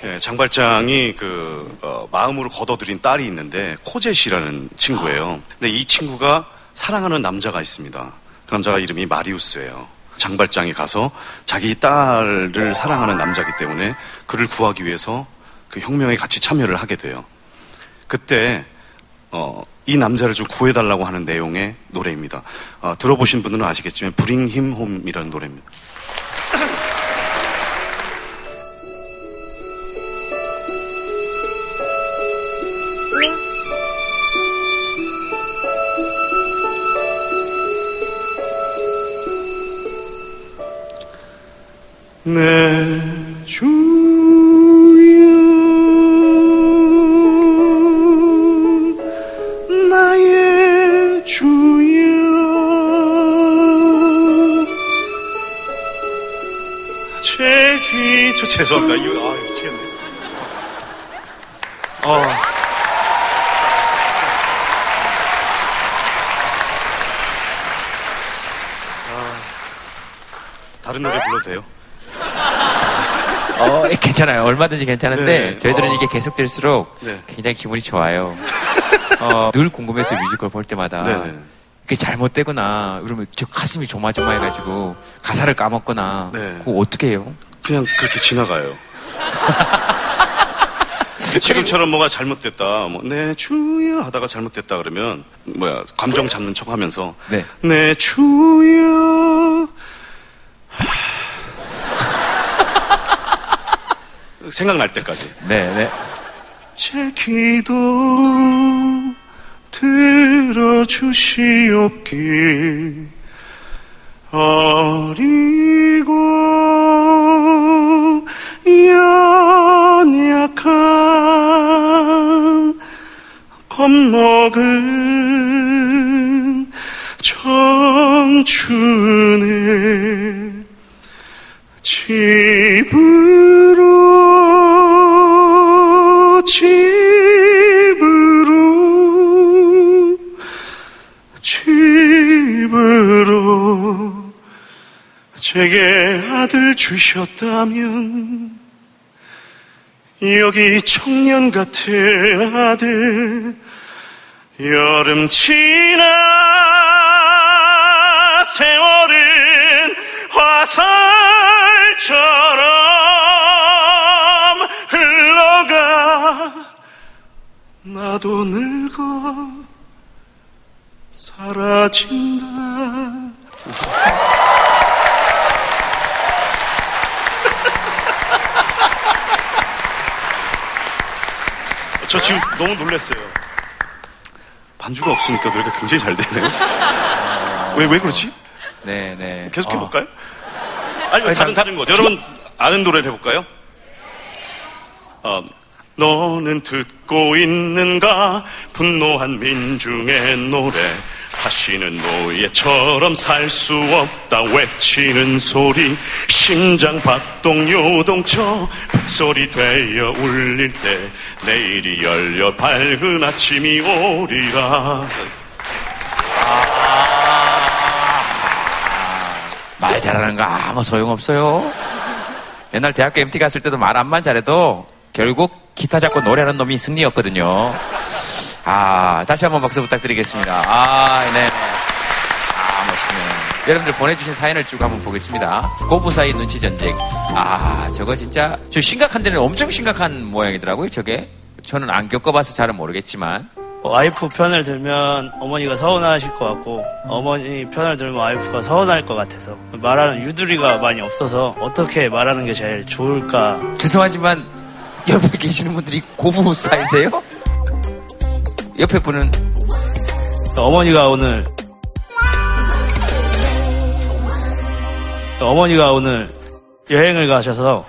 예, 장발장이 그 어, 마음으로 거둬들인 딸이 있는데 코젯이라는 친구예요. 근데 이 친구가 사랑하는 남자가 있습니다. 그 남자가 이름이 마리우스예요. 장발장이 가서 자기 딸을 사랑하는 남자이기 때문에 그를 구하기 위해서 그 혁명에 같이 참여를 하게 돼요. 그때 어, 이 남자를 좀 구해달라고 하는 내용의 노래입니다. 어, 들어보신 분들은 아시겠지만 Bring Him Home이라는 노래입니다. 내 주여 나의 주여 저 죄송합니다. 이거, 아, 미치겠네. 어. 아, 다른 노래 불러도 돼요? 어, 괜찮아요. 얼마든지 괜찮은데 네. 저희들은 어. 이게 계속될수록 네. 굉장히 기분이 좋아요. 어, 늘 궁금해서 뮤지컬 볼 때마다 네. 그게 잘못되거나 그러면 저 가슴이 조마조마해가지고 가사를 까먹거나 네. 그거 어떻게 해요? 그냥 그렇게 지나가요. 지금처럼 뭐가 잘못됐다, 뭐, 네, 주여 하다가 잘못됐다 그러면, 뭐야, 감정 잡는 척 하면서, 네, 네 주여. 생각날 때까지. 네, 네. 제 기도 들어주시옵길, 어리고 연약한 겁먹은 청춘의 집으로 집으로 집으로 제게 아들 주셨다면 여기 청년 같은 아들 여름 지나 세월은 화살처럼 흘러가 나도 늙어 사라진다. 저 지금 너무 놀랐어요. 반주가 없으니까 노래가 굉장히 잘 되네요. 왜, 왜 그렇지? 네네. 네. 계속 해볼까요? 어. 아니면 아니, 다른, 다른 거. 여러분, 아는 노래를 해볼까요? 어, 너는 듣고 있는가? 분노한 민중의 노래. 다시는 노예처럼 살 수 없다 외치는 소리 심장 박동 요동쳐 북소리 되어 울릴 때 내일이 열려 밝은 아침이 오리라. 말 잘하는 거 아무 소용없어요. 옛날 대학교 엠티 갔을 때도 말 한만 잘해도 결국 기타 잡고 노래하는 놈이 승리였거든요. 아, 다시 한번 박수 부탁드리겠습니다. 아, 네. 아, 멋있네요. 여러분들 보내주신 사연을 쭉 한번 보겠습니다. 고부사의 눈치 전쟁. 아, 저거 진짜, 저 심각한 데는 엄청 심각한 모양이더라고요, 저게. 저는 안 겪어봐서 잘은 모르겠지만. 와이프 편을 들면 어머니가 서운하실 것 같고, 어머니 편을 들면 와이프가 서운할 것 같아서, 말하는 유두리가 많이 없어서, 어떻게 말하는 게 제일 좋을까. 죄송하지만, 옆에 계시는 분들이 고부사이세요? 옆에 분은 어머니가 오늘 어머니가 오늘 여행을 가셔서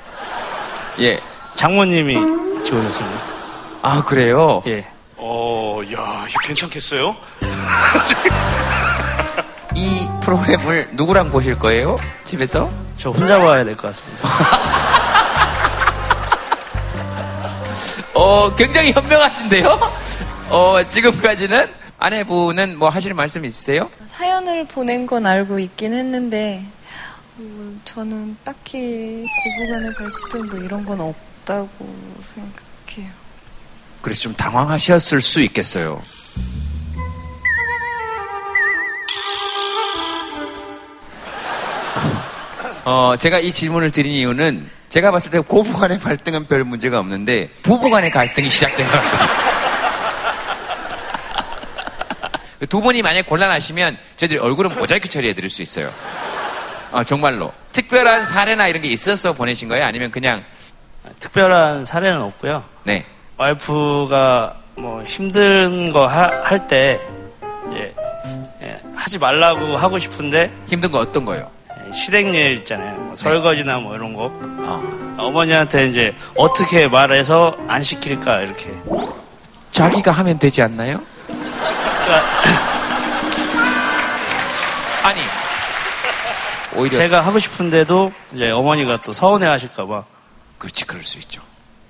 예 장모님이 같이 오셨습니다. 아 그래요? 예. 어, 야, 이거 괜찮겠어요? 이 프로그램을 누구랑 보실 거예요? 집에서? 저 혼자 봐야 될 것 같습니다. 어, 굉장히 현명하신데요? 어, 지금까지는 아내분은 뭐 하실 말씀 있으세요? 사연을 보낸 건 알고 있긴 했는데, 어, 저는 딱히 고부간의 갈등 뭐 이런 건 없다고 생각해요. 그래서 좀 당황하셨을 수 있겠어요. 어, 제가 이 질문을 드린 이유는 제가 봤을 때 고부간의 갈등은 별 문제가 없는데 부부간의 갈등이 시작된 거예요. 두 분이 만약 곤란하시면 저희들이 얼굴은 모자이크 처리해드릴 수 있어요. 어, 정말로. 특별한 사례나 이런 게 있어서 보내신 거예요? 아니면 그냥? 특별한 사례는 없고요. 네. 와이프가 뭐 힘든 거 할 때 이제 예, 하지 말라고 하고 싶은데 힘든 거 어떤 거요? 시댁일 있잖아요. 뭐 설거지나 뭐 이런 거. 어. 어머니한테 이제 어떻게 말해서 안 시킬까 이렇게. 자기가 하면 되지 않나요? 아니 오히려 제가 하고 싶은데도 이제 어머니가 또 서운해하실까봐 그렇지, 그럴 수 있죠.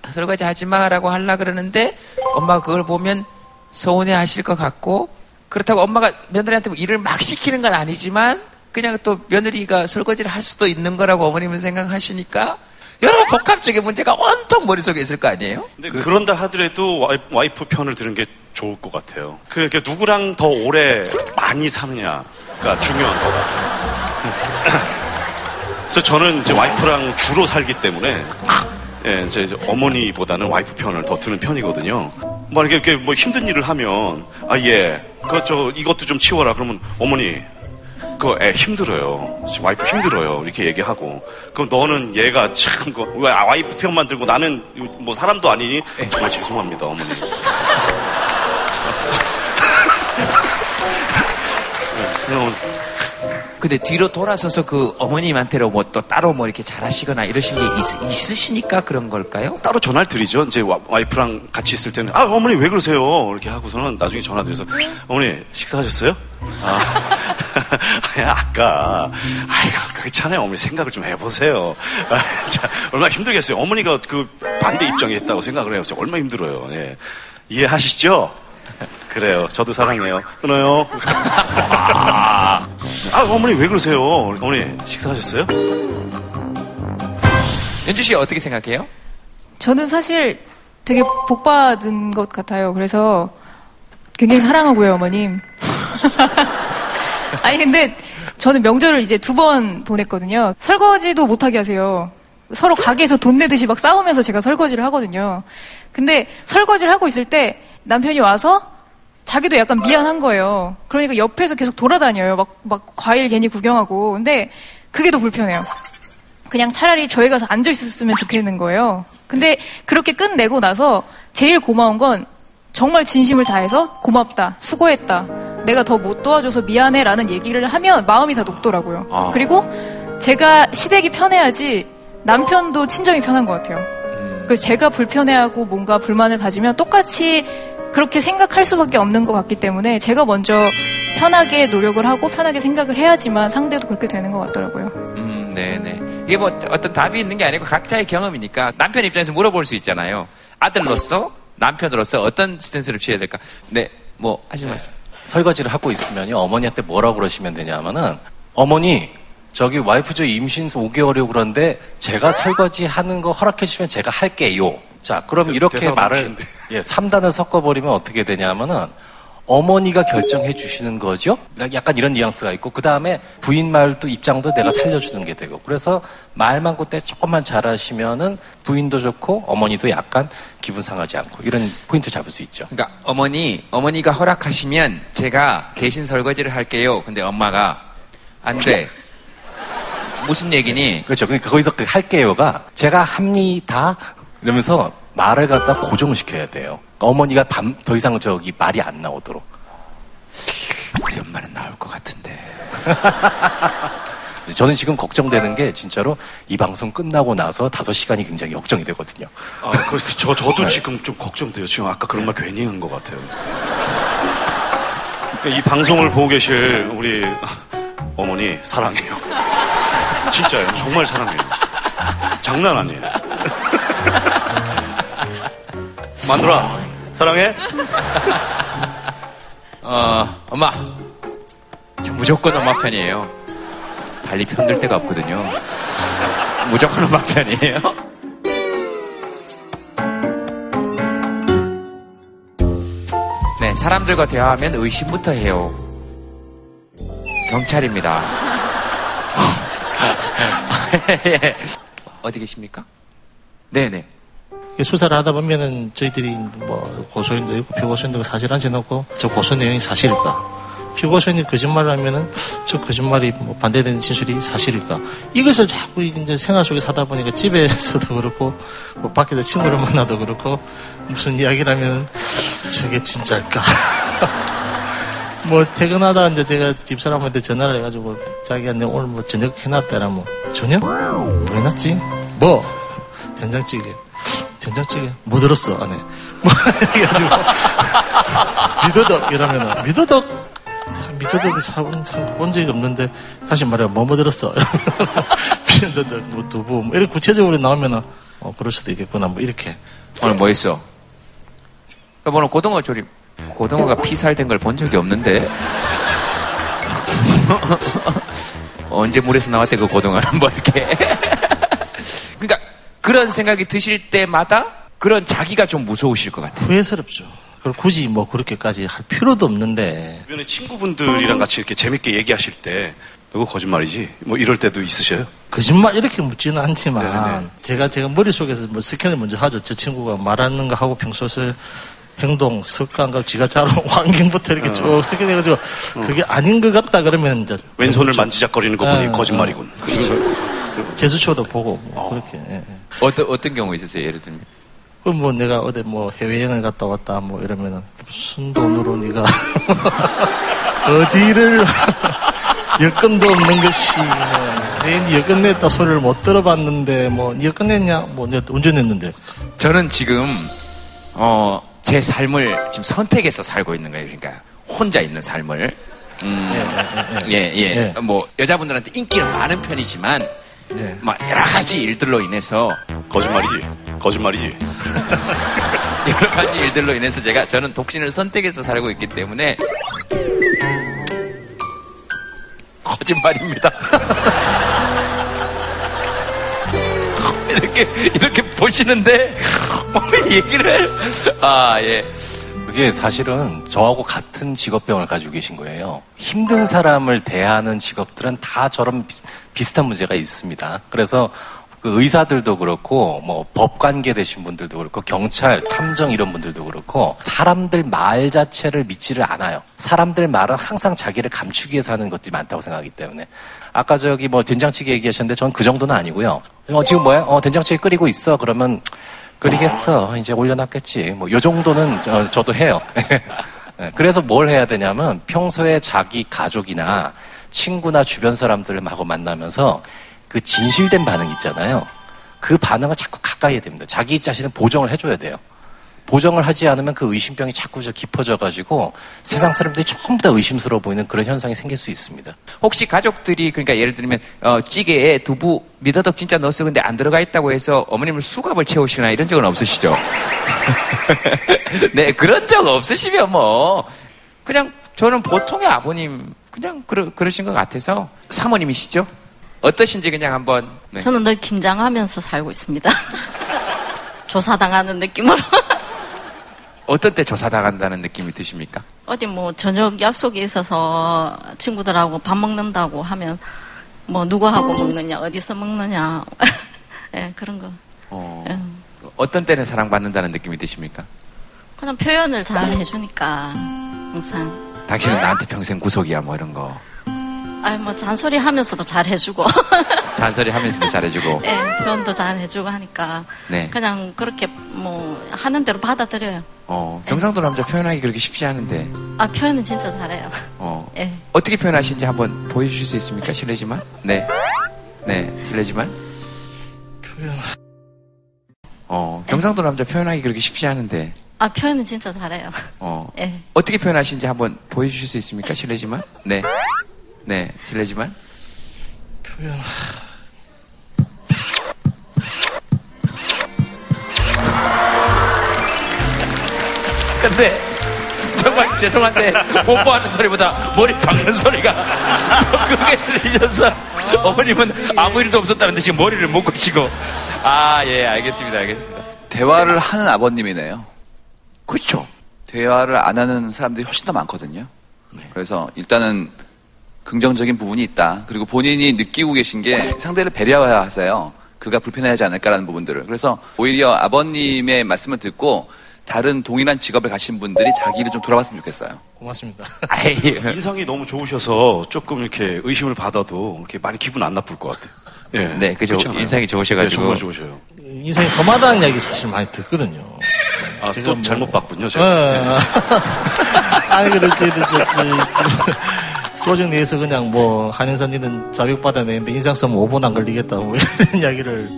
설거지 하지 마라고 하려고 그러는데 엄마가 그걸 보면 서운해 하실 것 같고, 그렇다고 엄마가 며느리한테 일을 막 시키는 건 아니지만 그냥 또 며느리가 설거지를 할 수도 있는 거라고 어머님은 생각하시니까 여러 복합적인 문제가 온통 머릿속에 있을 거 아니에요? 근데 그... 그런다 하더라도 와이프, 와이프 편을 들은 게 좋을 것 같아요. 그게 누구랑 더 오래 많이 사느냐가 중요한 것 같아요. 그래서 저는 이제 와이프랑 주로 살기 때문에 예, 이제 어머니보다는 와이프 편을 더 드는 편이거든요. 만약에 이렇게 뭐 힘든 일을 하면 아 예, 그 저 이것도 좀 치워라 그러면 어머니 그거 애 힘들어요. 와이프 힘들어요. 이렇게 얘기하고. 그럼 너는 얘가 참, 그, 왜 와이프 편만 들고 나는 뭐 사람도 아니니? 에. 정말 죄송합니다, 어머니. 근데 뒤로 돌아서서 그 어머님한테로 뭐 또 따로 뭐 이렇게 잘하시거나 이러신 게 있, 있으시니까 그런 걸까요? 따로 전화를 드리죠. 이제 와, 와이프랑 같이 있을 때는, 아, 어머니 왜 그러세요? 이렇게 하고서는 나중에 전화 드려서, 어머니 식사하셨어요? 아, 아까, 아이가 그렇잖아요. 어머니 생각을 좀 해보세요. 아, 자, 얼마나 힘들겠어요. 어머니가 그 반대 입장에 했다고 생각을 해요. 얼마나 힘들어요. 예. 이해하시죠? 그래요. 저도 사랑해요. 끊어요. 아, 어머니 왜 그러세요? 어머니 식사하셨어요? 연주 씨 어떻게 생각해요? 저는 사실 되게 복받은 것 같아요. 그래서 굉장히 사랑하고요, 어머님. 아니 근데 저는 명절을 이제 두 번 보냈거든요. 설거지도 못하게 하세요. 서로 가게에서 돈 내듯이 막 싸우면서 제가 설거지를 하거든요. 근데 설거지를 하고 있을 때 남편이 와서 자기도 약간 미안한 거예요. 그러니까 옆에서 계속 돌아다녀요. 막, 막 과일 괜히 구경하고. 근데 그게 더 불편해요. 그냥 차라리 저희 가서 앉아있었으면 좋겠는 거예요. 근데 그렇게 끝내고 나서 제일 고마운 건 정말 진심을 다해서 고맙다, 수고했다, 내가 더 못 도와줘서 미안해 라는 얘기를 하면 마음이 다 녹더라고요. 아. 그리고 제가 시댁이 편해야지 남편도 친정이 편한 것 같아요. 그래서 제가 불편해하고 뭔가 불만을 가지면 똑같이 그렇게 생각할 수밖에 없는 것 같기 때문에 제가 먼저 편하게 노력을 하고 편하게 생각을 해야지만 상대도 그렇게 되는 것 같더라고요. 음, 네네. 이게 뭐 어떤 답이 있는 게 아니고 각자의 경험이니까 남편 입장에서 물어볼 수 있잖아요. 아들로서, 남편으로서 어떤 스탠스를 취해야 될까? 네, 뭐 하시는 말씀. 설거지를 하고 있으면요, 어머니한테 뭐라고 그러시면 되냐면은, 어머니, 저기 와이프 저 임신 오 개월이고 그런데 제가 설거지 하는 거 허락해 주시면 제가 할게요. 자, 그럼 저, 이렇게 말을 예, 삼 단을 섞어버리면 어떻게 되냐면은, 어머니가 결정해 주시는 거죠? 약간 이런 뉘앙스가 있고, 그 다음에 부인 말도 입장도 내가 살려주는 게 되고, 그래서 말만 그때 조금만 잘하시면은 부인도 좋고 어머니도 약간 기분 상하지 않고 이런 포인트 잡을 수 있죠. 그러니까 어머니, 어머니가 허락하시면 제가 대신 설거지를 할게요. 근데 엄마가 안 돼. 무슨 얘기니? 그렇죠. 그러니까 거기서 그 할게요가 제가 합니다 이러면서 말을 갖다 고정시켜야 돼요. 어머니가 밤, 더 이상 저기 말이 안 나오도록. 우리 엄마는 나올 것 같은데. 저는 지금 걱정되는 게 진짜로 이 방송 끝나고 나서 다섯 시간이 굉장히 걱정이 되거든요. 아, 그, 저, 저도 지금 좀 걱정돼요. 지금 아까 그런 말 괜히 한 것 같아요. 그러니까 이 방송을 보고 계실 우리 어머니 사랑해요. 진짜요. 정말 사랑해요. 장난 아니에요. 마누라 사랑해. 어, 엄마 저 무조건 엄마 편이에요. 달리 편들 데가 없거든요. 무조건 엄마 편이에요. 네, 사람들과 대화하면 의심부터 해요. 경찰입니다. 예. 어디 계십니까? 네네. 수사를 하다 보면은 저희들이 뭐 고소인도 있고 피고소인도 사실 안 지났고, 저 고소 내용이 사실일까? 피고소인이 거짓말을 하면은 저 거짓말이 뭐 반대되는 진술이 사실일까? 이것을 자꾸 이제 생활 속에 사다 보니까 집에서도 그렇고, 뭐 밖에서 친구를 만나도 그렇고, 무슨 이야기를 하면은 저게 진짜일까? 뭐 퇴근하다 이제 제가 집사람한테 전화를 해가지고, 자기가 내 오늘 뭐 저녁 해놨더라. 뭐 저녁? 뭐 해놨지? 뭐? 된장찌개. 된장찌개? 뭐 들었어? 안에 뭐 해가지고 미더덕 이러면은, 미더덕? 미더덕을 사본 사본 적이 없는데 다시 말해 뭐 뭐 들었어? 미더덕 뭐 두부 뭐 이렇게 구체적으로 나오면은 어, 그럴 수도 있겠구나, 뭐, 이렇게. 오늘 뭐 했어? 오늘 고등어 조림. 고등어가 피살된 걸 본 적이 없는데. 언제 물에서 나왔대, 그 고등어는, 뭐, 이렇게. 그러니까, 그런 생각이 드실 때마다 그런 자기가 좀 무서우실 것 같아요. 후회스럽죠. 그걸 굳이 뭐 그렇게까지 할 필요도 없는데. 주변에 친구분들이랑 같이 이렇게 재밌게 얘기하실 때, 너거 거짓말이지? 뭐 이럴 때도 있으셔요? 거짓말 이렇게 묻지는 않지만, 네네. 제가, 제가 머릿속에서 뭐 스캔을 먼저 하죠. 저 친구가 말하는 거 하고 평소에 행동, 습관과 지가 자른 환경부터 이렇게 어. 쭉 스캔해가지고, 어. 그게 아닌 것 같다 그러면 이제. 왼손을 저, 만지작거리는 거 보니 어, 거짓말이군. 어, 그렇죠. 제스처도 보고, 뭐 어. 그렇게. 예, 예. 어떤, 어떤 경우 있으세요, 예를 들면? 그 뭐 내가 어디 뭐 해외여행을 갔다 왔다 뭐 이러면은 무슨 돈으로 네가 어디를 여건도 없는 것이 뭐 내 여건 냈다 소리를 못 들어봤는데 뭐 여건 냈냐 뭐 내가 운전했는데. 저는 지금 어 제 삶을 지금 선택해서 살고 있는 거예요. 그러니까 혼자 있는 삶을 음, 예, 예, 예. 예, 예. 뭐 여자분들한테 인기는 많은 편이지만. 네. 막 여러 가지 일들로 인해서 거짓말이지, 거짓말이지. 여러 가지 일들로 인해서 제가 저는 독신을 선택해서 살고 있기 때문에 거짓말입니다. 이렇게 이렇게 보시는데 얘기를 아 예. 그게 사실은 저하고 같은 직업병을 가지고 계신 거예요. 힘든 사람을 대하는 직업들은 다 저런 비스, 비슷한 문제가 있습니다. 그래서 그 의사들도 그렇고 뭐 법관계 되신 분들도 그렇고 경찰, 탐정 이런 분들도 그렇고 사람들 말 자체를 믿지를 않아요. 사람들 말은 항상 자기를 감추기 위해서 하는 것들이 많다고 생각하기 때문에. 아까 저기 뭐 된장찌개 얘기하셨는데 전 그 정도는 아니고요. 어, 지금 뭐야? 어, 된장찌개 끓이고 있어. 그러면 그리겠어. 이제 올려놨겠지. 뭐, 요 정도는 저, 저도 해요. 그래서 뭘 해야 되냐면 평소에 자기 가족이나 친구나 주변 사람들을 막 만나면서 그 진실된 반응 있잖아요. 그 반응을 자꾸 가까이 해야 됩니다. 자기 자신을 보정을 해줘야 돼요. 보정을 하지 않으면 그 의심병이 자꾸 저 깊어져가지고 세상 사람들이 전부 다 의심스러워 보이는 그런 현상이 생길 수 있습니다. 혹시 가족들이 그러니까 예를 들면 어, 찌개에 두부 미더덕 진짜 넣었어 근데 안 들어가 있다고 해서 어머님을 수갑을 채우시거나 이런 적은 없으시죠? 네 그런 적 없으시면 뭐 그냥 저는 보통의 아버님 그냥 그러, 그러신 것 같아서 사모님이시죠? 어떠신지 그냥 한번 네. 저는 늘 긴장하면서 살고 있습니다. 조사당하는 느낌으로. 어떤 때 조사당한다는 느낌이 드십니까? 어디 뭐 저녁 약속이 있어서 친구들하고 밥 먹는다고 하면 뭐 누구하고 먹느냐, 어디서 먹느냐, 예 네, 그런 거. 어, 네. 어떤 때는 사랑받는다는 느낌이 드십니까? 그냥 표현을 잘 해주니까 항상. 당신은 나한테 평생 구속이야 뭐 이런 거. 아니 뭐 잔소리 하면서도 잘 해주고. 잔소리 하면서도 잘 해주고. 예 네, 표현도 잘 해주고 하니까. 네. 그냥 그렇게 뭐 하는 대로 받아들여요. 어, 경상도 남자 표현하기 그렇게 쉽지 않은데. 아, 표현은 진짜 잘해요. 어. 예. 어떻게 표현하시는지 한번 보여주실 수 있습니까? 실례지만. 네. 네, 실례지만. 표현. 어, 경상도 예. 남자 표현하기 그렇게 쉽지 않은데. 아, 표현은 진짜 잘해요. 어. 예. 어떻게 표현하시는지 한번 보여주실 수 있습니까? 실례지만. 네. 네, 실례지만. 표현. 근데 정말 죄송한데 뽀뽀하는 소리보다 머리 박는 소리가 더 크게 들리셔서 어머님은 아무 일도 없었다는데 지금 머리를 묶고 치고. 아, 예, 알겠습니다, 알겠습니다. 대화를 하는 아버님이네요. 그렇죠. 대화를 안 하는 사람들이 훨씬 더 많거든요. 네. 그래서 일단은 긍정적인 부분이 있다. 그리고 본인이 느끼고 계신 게 상대를 배려해야 하세요. 그가 불편해하지 않을까라는 부분들을. 그래서 오히려 아버님의 말씀을 듣고 다른 동일한 직업을 가신 분들이 자기를 좀 돌아봤으면 좋겠어요. 고맙습니다. 인상이 너무 좋으셔서 조금 이렇게 의심을 받아도 이렇게 많이 기분 안 나쁠 것 같아요. 예. 네, 그죠. 인상이 좋으셔가지고. 네, 정말 좋으셔요. 인상이 험하다는 이야기 사실 많이 듣거든요. 아, 제가 또 뭐... 잘못 봤군요, 제가. 어, 네. 아니, 그렇지. 조직 내에서 그냥 뭐, 한인사님은 자격받아내는데 인상 쓰면 오 분 안 걸리겠다, 뭐, 이런 이야기를.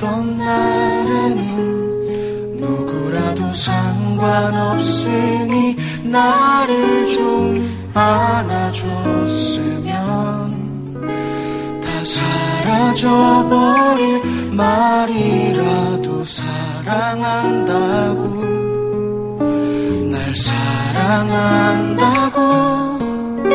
어떤 날에는 누구라도 상관없으니 나를 좀 안아줬으면 다 사랑 사라져버릴 말이라도 사랑한다고 날 사랑한다고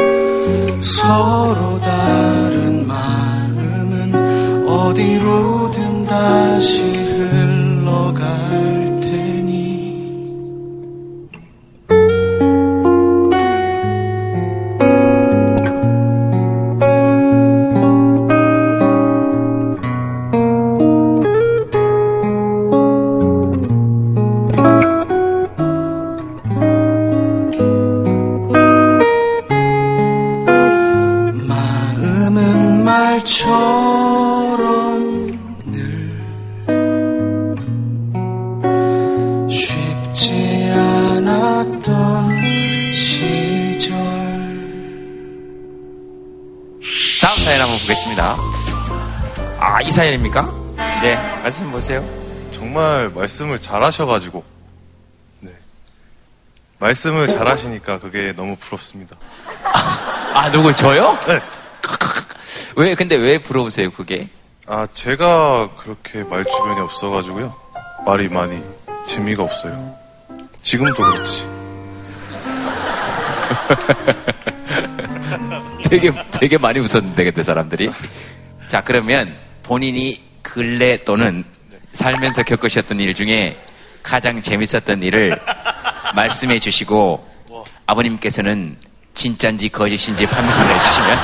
서로 다른 마음은 어디로든 다시 흘러갈 보겠습니다. 아, 이 사연입니까? 네, 말씀 보세요. 정말 말씀을 잘하셔가지고, 네, 말씀을 잘하시니까 그게 너무 부럽습니다. 아, 아 누구 저요? 네. 왜 근데 왜 부러우세요 그게? 아, 제가 그렇게 말 주변이 없어가지고요. 말이 많이 재미가 없어요. 지금도 그렇지. 되게, 되게 많이 웃었는데, 그때 사람들이. 자, 그러면 본인이 근래 또는 살면서 겪으셨던 일 중에 가장 재밌었던 일을 말씀해 주시고, 아버님께서는 진짜인지 거짓인지 판명을 해주시면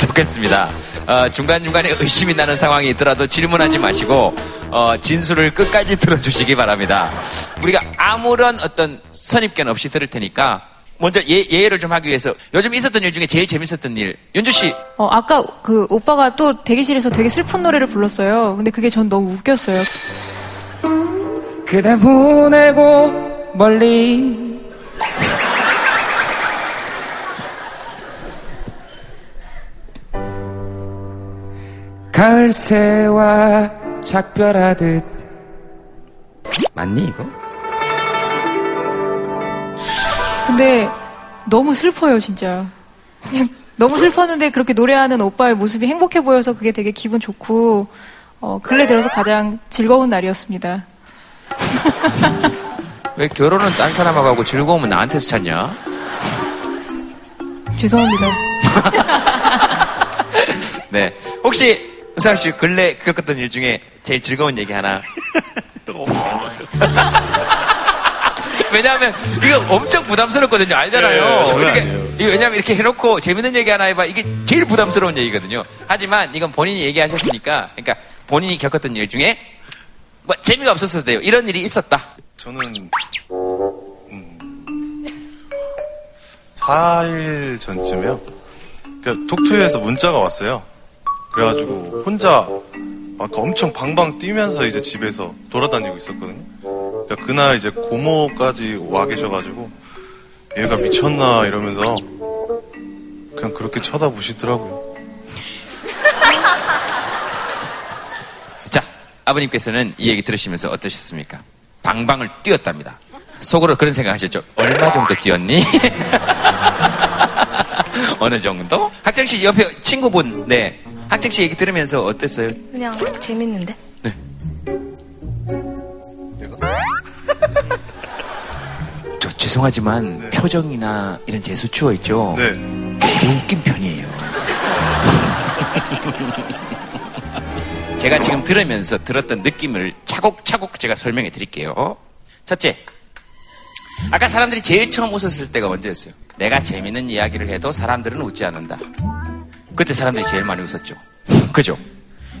좋겠습니다. 어, 중간중간에 의심이 나는 상황이 있더라도 질문하지 마시고, 어, 진술을 끝까지 들어주시기 바랍니다. 우리가 아무런 어떤 선입견 없이 들을 테니까, 먼저 예, 예를 좀 하기 위해서 요즘 있었던 일 중에 제일 재밌었던 일. 윤주 씨. 어, 아까 그 오빠가 또 대기실에서 되게 슬픈 노래를 불렀어요. 근데 그게 전 너무 웃겼어요. 그대 보내고 멀리 가을새와 작별하듯. 맞니 이거? 근데 너무 슬퍼요 진짜. 그냥 너무 슬펐는데 그렇게 노래하는 오빠의 모습이 행복해 보여서 그게 되게 기분 좋고, 어, 근래 들어서 가장 즐거운 날이었습니다. 왜 결혼은 딴 사람하고 하고 즐거움은 나한테서 찾냐? 죄송합니다. 네, 혹시 은상 씨 근래 겪었던 일 중에 제일 즐거운 얘기 하나? 없어요. 왜냐하면 이거 엄청 부담스럽거든요. 알잖아요. 예, 이렇게, 이거 왜냐하면 이렇게 해놓고 재밌는 얘기 하나 해봐. 이게 제일 부담스러운 얘기거든요. 하지만 이건 본인이 얘기하셨으니까, 그러니까 본인이 겪었던 일 중에 뭐 재미가 없었어도 돼요. 이런 일이 있었다. 저는 음, 사 일 전쯤에요. 그러니까 톡투유에서 문자가 왔어요. 그래가지고 혼자 막 엄청 방방 뛰면서 이제 집에서 돌아다니고 있었거든요. 그날 이제 고모까지 와 계셔가지고 얘가 미쳤나 이러면서 그냥 그렇게 쳐다보시더라고요. 자, 아버님께서는 이 얘기 들으시면서 어떠셨습니까? 방방을 뛰었답니다. 속으로 그런 생각하셨죠? 얼마 정도 뛰었니? 어느 정도? 학정 씨 옆에 친구분, 네, 학정 씨 얘기 들으면서 어땠어요? 그냥 재밌는데? 네. 저 죄송하지만 네. 표정이나 이런 제스처 있죠? 네. 되게 웃긴 편이에요. 제가 지금 들으면서 들었던 느낌을 차곡차곡 제가 설명해 드릴게요. 첫째, 아까 사람들이 제일 처음 웃었을 때가 언제였어요? 내가 재밌는 이야기를 해도 사람들은 웃지 않는다. 그때 사람들이 제일 많이 웃었죠. 그죠?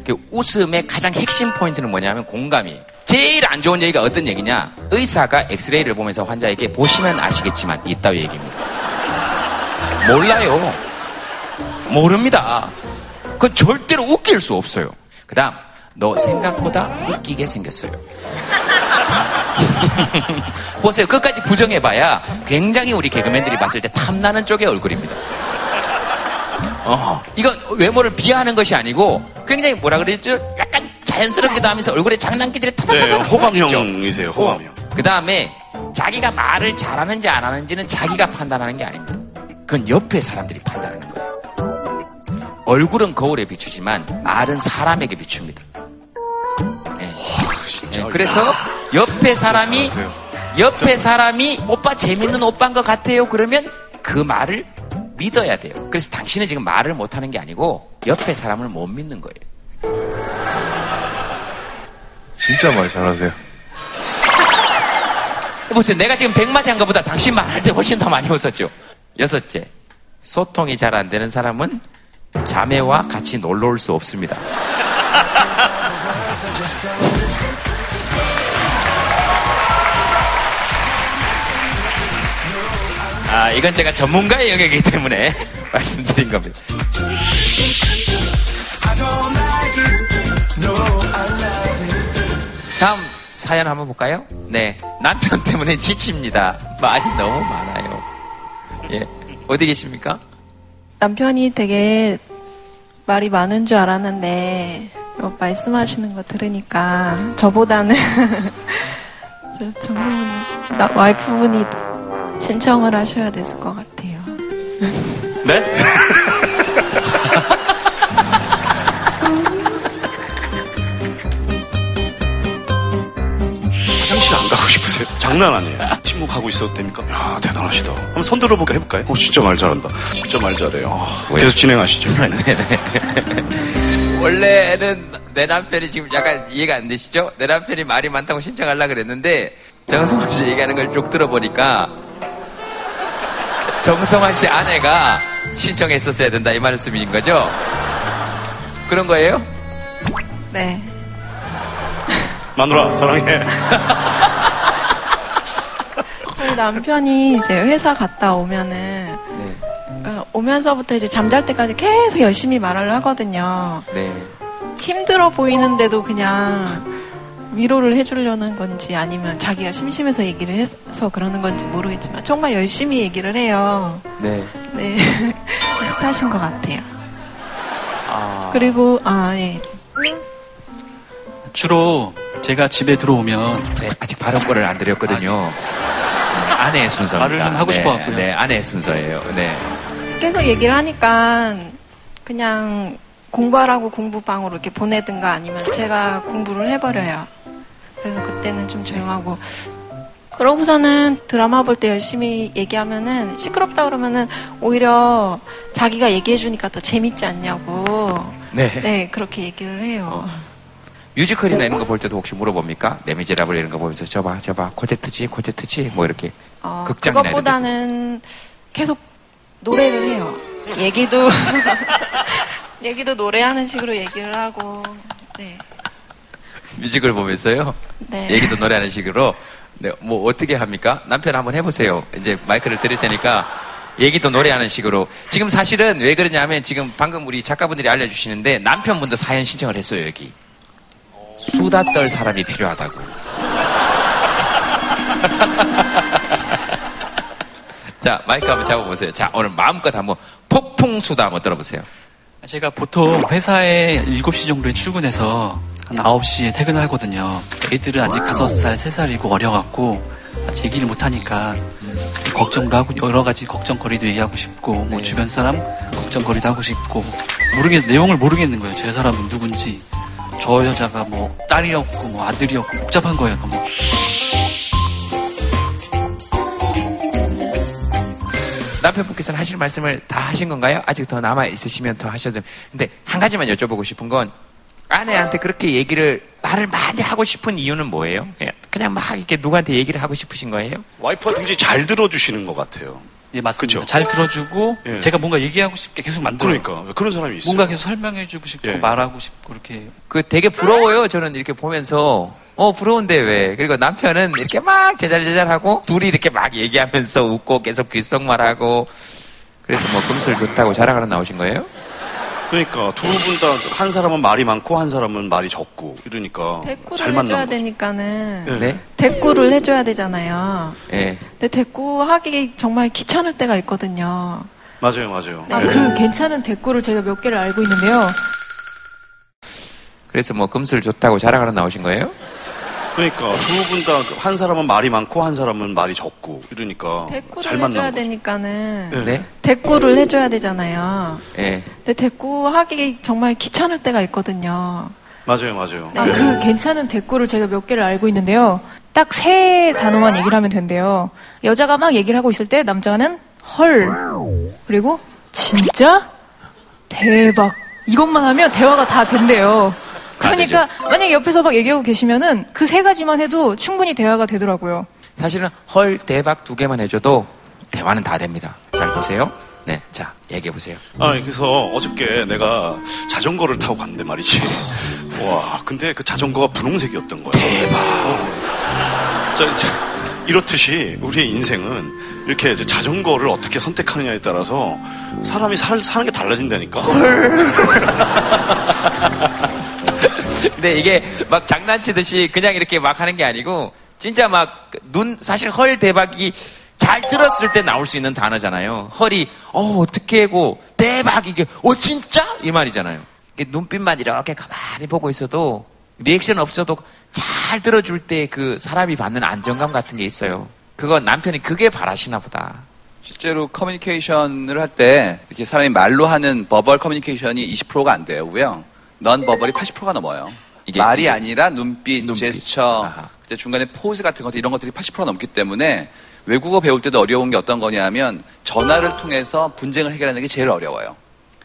그 웃음의 가장 핵심 포인트는 뭐냐면 공감이에요. 제일 안 좋은 얘기가 어떤 얘기냐? 의사가 엑스레이를 보면서 환자에게 보시면 아시겠지만 있다고 얘기입니다. 몰라요. 모릅니다. 그건 절대로 웃길 수 없어요. 그 다음, 너 생각보다 웃기게 생겼어요. 보세요. 끝까지 부정해봐야 굉장히 우리 개그맨들이 봤을 때 탐나는 쪽의 얼굴입니다. 어, 이건 외모를 비하하는 것이 아니고 굉장히 뭐라 그랬죠? 약간 자연스럽기도 하면서 얼굴에 장난기들이 타닥타닥. 네, 호감형이세요. 호감형. 어, 그 다음에 자기가 말을 잘하는지 안 하는지는 자기가 판단하는 게 아닙니다. 그건 옆에 사람들이 판단하는 거예요. 얼굴은 거울에 비추지만 말은 사람에게 비춥니다. 네. 네. 그래서 옆에 사람이 옆에 사람이 오빠 재밌는 오빠인 것 같아요. 그러면 그 말을 믿어야 돼요. 그래서 당신은 지금 말을 못하는 게 아니고 옆에 사람을 못 믿는 거예요. 진짜 말 잘하세요. 보세요. 내가 지금 백마디 한 것보다 당신 말할 때 훨씬 더 많이 웃었죠. 여섯째, 소통이 잘 안 되는 사람은 자매와 같이 놀러 올 수 없습니다. 아, 이건 제가 전문가의 영역이기 때문에 말씀드린 겁니다. 다음 사연 한번 볼까요? 네, 남편 때문에 지칩니다. 말이 너무 많아요. 예, 어디 계십니까? 남편이 되게 말이 많은 줄 알았는데 말씀하시는 거 들으니까 저보다는 정말 나 와이프분이 신청을 하셔야 됐을 것 같아요. 네? 화장실 안 가고 싶으세요? 장난 아니에요. 침묵하고 있어도 됩니까? 야, 대단하시다. 한번 손 들어볼까 해볼까요? 어, 진짜 말 잘한다. 진짜 말 잘해요. 어, 계속 진행하시죠. 원래는 내 남편이 지금 약간 이해가 안 되시죠? 내 남편이 말이 많다고 신청하려고 그랬는데 정성화 씨 얘기하는 걸 쭉 들어보니까 정성화 씨 아내가 신청했었어야 된다 이 말씀인 거죠? 그런 거예요? 네. 마누라 사랑해. 저희 남편이 이제 회사 갔다 오면은 네. 그러니까 오면서부터 이제 잠잘 때까지 계속 열심히 말을 하거든요. 네. 힘들어 보이는데도 그냥 위로를 해주려는 건지 아니면 자기가 심심해서 얘기를 해서 그러는 건지 모르겠지만 정말 열심히 얘기를 해요. 네. 네. 비슷하신 것 같아요. 아... 그리고, 아, 예. 주로 제가 집에 들어오면. 네, 아직 발언권을 안 드렸거든요. 아... 아내의 순서입니다. 말을 좀 하고 네, 싶어갖고요. 네, 아내의 순서예요. 네. 계속 얘기를 하니까 그냥 공부하라고 공부방으로 이렇게 보내든가 아니면 제가 공부를 해버려요. 그래서 그때는 좀 조용하고 그러고서는 드라마 볼 때 열심히 얘기하면은 시끄럽다 그러면은 오히려 자기가 얘기해주니까 더 재밌지 않냐고 네, 네 그렇게 얘기를 해요. 어. 뮤지컬이나 이런 거 볼 때도 혹시 물어봅니까? 레미제라블 이런 거 보면서 저 봐 저 봐 코제트지 코제트지 뭐 이렇게 어, 극장이나 이런 데서 그것보다는 계속 노래를 해요. 얘기도 얘기도 노래하는 식으로 얘기를 하고 네. 뮤직을 보면서요? 네. 얘기도 노래하는 식으로 네, 뭐 어떻게 합니까? 남편 한번 해보세요. 이제 마이크를 드릴 테니까 얘기도 노래하는 식으로. 지금 사실은 왜 그러냐면 지금 방금 우리 작가분들이 알려주시는데 남편분도 사연 신청을 했어요. 여기 수다 떨 사람이 필요하다고. 자, 마이크 한번 잡아보세요. 자, 오늘 마음껏 한번 폭풍 수다 한번 들어보세요. 제가 보통 회사에 일곱 시 정도에 출근해서 한 아홉 시에 퇴근을 하거든요. 애들은 아직 다섯 살, 세 살이고 어려갖고 아직 얘기를 못하니까 걱정도 하고 여러 가지 걱정거리도 얘기하고 싶고 뭐 네. 주변 사람 걱정거리도 하고 싶고 모르겠, 내용을 모르겠는 거예요. 제 사람은 누군지. 저 여자가 뭐 딸이었고 뭐 아들이었고 복잡한 거예요. 너무. 남편분께서는 하실 말씀을 다 하신 건가요? 아직 더 남아있으시면 더 하셔도 됩니다. 근데 한 가지만 여쭤보고 싶은 건 아내한테 그렇게 얘기를 말을 많이 하고 싶은 이유는 뭐예요? 그냥 막 이렇게 누구한테 얘기를 하고 싶으신 거예요? 와이프가 굉장히 잘 들어주시는 것 같아요. 예, 맞습니다. 그쵸? 잘 들어주고 예. 제가 뭔가 얘기하고 싶게 계속 만들어요. 그러니까 그런 사람이 있어요. 뭔가 계속 설명해주고 싶고 예. 말하고 싶고 이렇게. 그 되게 부러워요. 저는 이렇게 보면서 어 부러운데 왜? 그리고 남편은 이렇게 막 제잘제잘하고 둘이 이렇게 막 얘기하면서 웃고 계속 귓속말하고 그래서 뭐 금슬 좋다고 자랑하러 나오신 거예요? 그러니까 두 분 다 한 사람은 말이 많고 한 사람은 말이 적고 이러니까 대꾸를 잘 만난 해줘야 거죠. 되니까는 네. 네? 대꾸를 해줘야 되잖아요. 네. 근데 대꾸하기 정말 귀찮을 때가 있거든요. 맞아요, 맞아요. 네. 아, 그 괜찮은 대꾸를 제가 몇 개를 알고 있는데요. 그래서 뭐 금슬 좋다고 자랑하러 나오신 거예요? 그러니까 두 분 다 한 사람은 말이 많고 한 사람은 말이 적고 이러니까 대꾸를 잘 만나는 해줘야 거죠. 되니까는 네. 네? 대꾸를 해줘야 되잖아요. 네. 근데 대꾸하기 정말 귀찮을 때가 있거든요. 맞아요, 맞아요. 아, 네. 그 괜찮은 대꾸를 제가 몇 개를 알고 있는데요. 딱 세 단어만 얘기를 하면 된대요. 여자가 막 얘기를 하고 있을 때 남자는 헐 그리고 진짜 대박 이것만 하면 대화가 다 된대요. 그러니까 만약에 옆에서 막 얘기하고 계시면은 그 세 가지만 해도 충분히 대화가 되더라고요. 사실은 헐 대박 두 개만 해줘도 대화는 다 됩니다. 잘 보세요. 네, 자 얘기해 보세요. 아, 그래서 어저께 내가 자전거를 타고 갔는데 말이지. 와, 근데 그 자전거가 분홍색이었던 거야. 대박. 자, 자. 이렇듯이 우리의 인생은 이렇게 이제 자전거를 어떻게 선택하느냐에 따라서 사람이 살, 사는 게 달라진다니까. 근데 이게 막 장난치듯이 그냥 이렇게 막 하는 게 아니고 진짜 막 눈 사실 헐 대박이 잘 들었을 때 나올 수 있는 단어잖아요. 헐이 어 어떻게 하고 대박 이게 어 진짜 이 말이잖아요. 눈빛만 이렇게 가만히 보고 있어도 리액션 없어도 잘 들어줄 때 그 사람이 받는 안정감 같은 게 있어요. 그건 남편이 그게 바라시나 보다. 실제로 커뮤니케이션을 할 때 이렇게 사람이 말로 하는 버벌 커뮤니케이션이 이십 퍼센트가 안 되고요. 넌 버벌이 팔십 퍼센트가 넘어요. 이게 말이 이게... 아니라 눈빛, 눈빛. 제스처, 아하. 그때 중간에 포즈 같은 것들 이런 것들이 팔십 퍼센트가 넘기 때문에 외국어 배울 때도 어려운 게 어떤 거냐면 전화를 통해서 분쟁을 해결하는 게 제일 어려워요.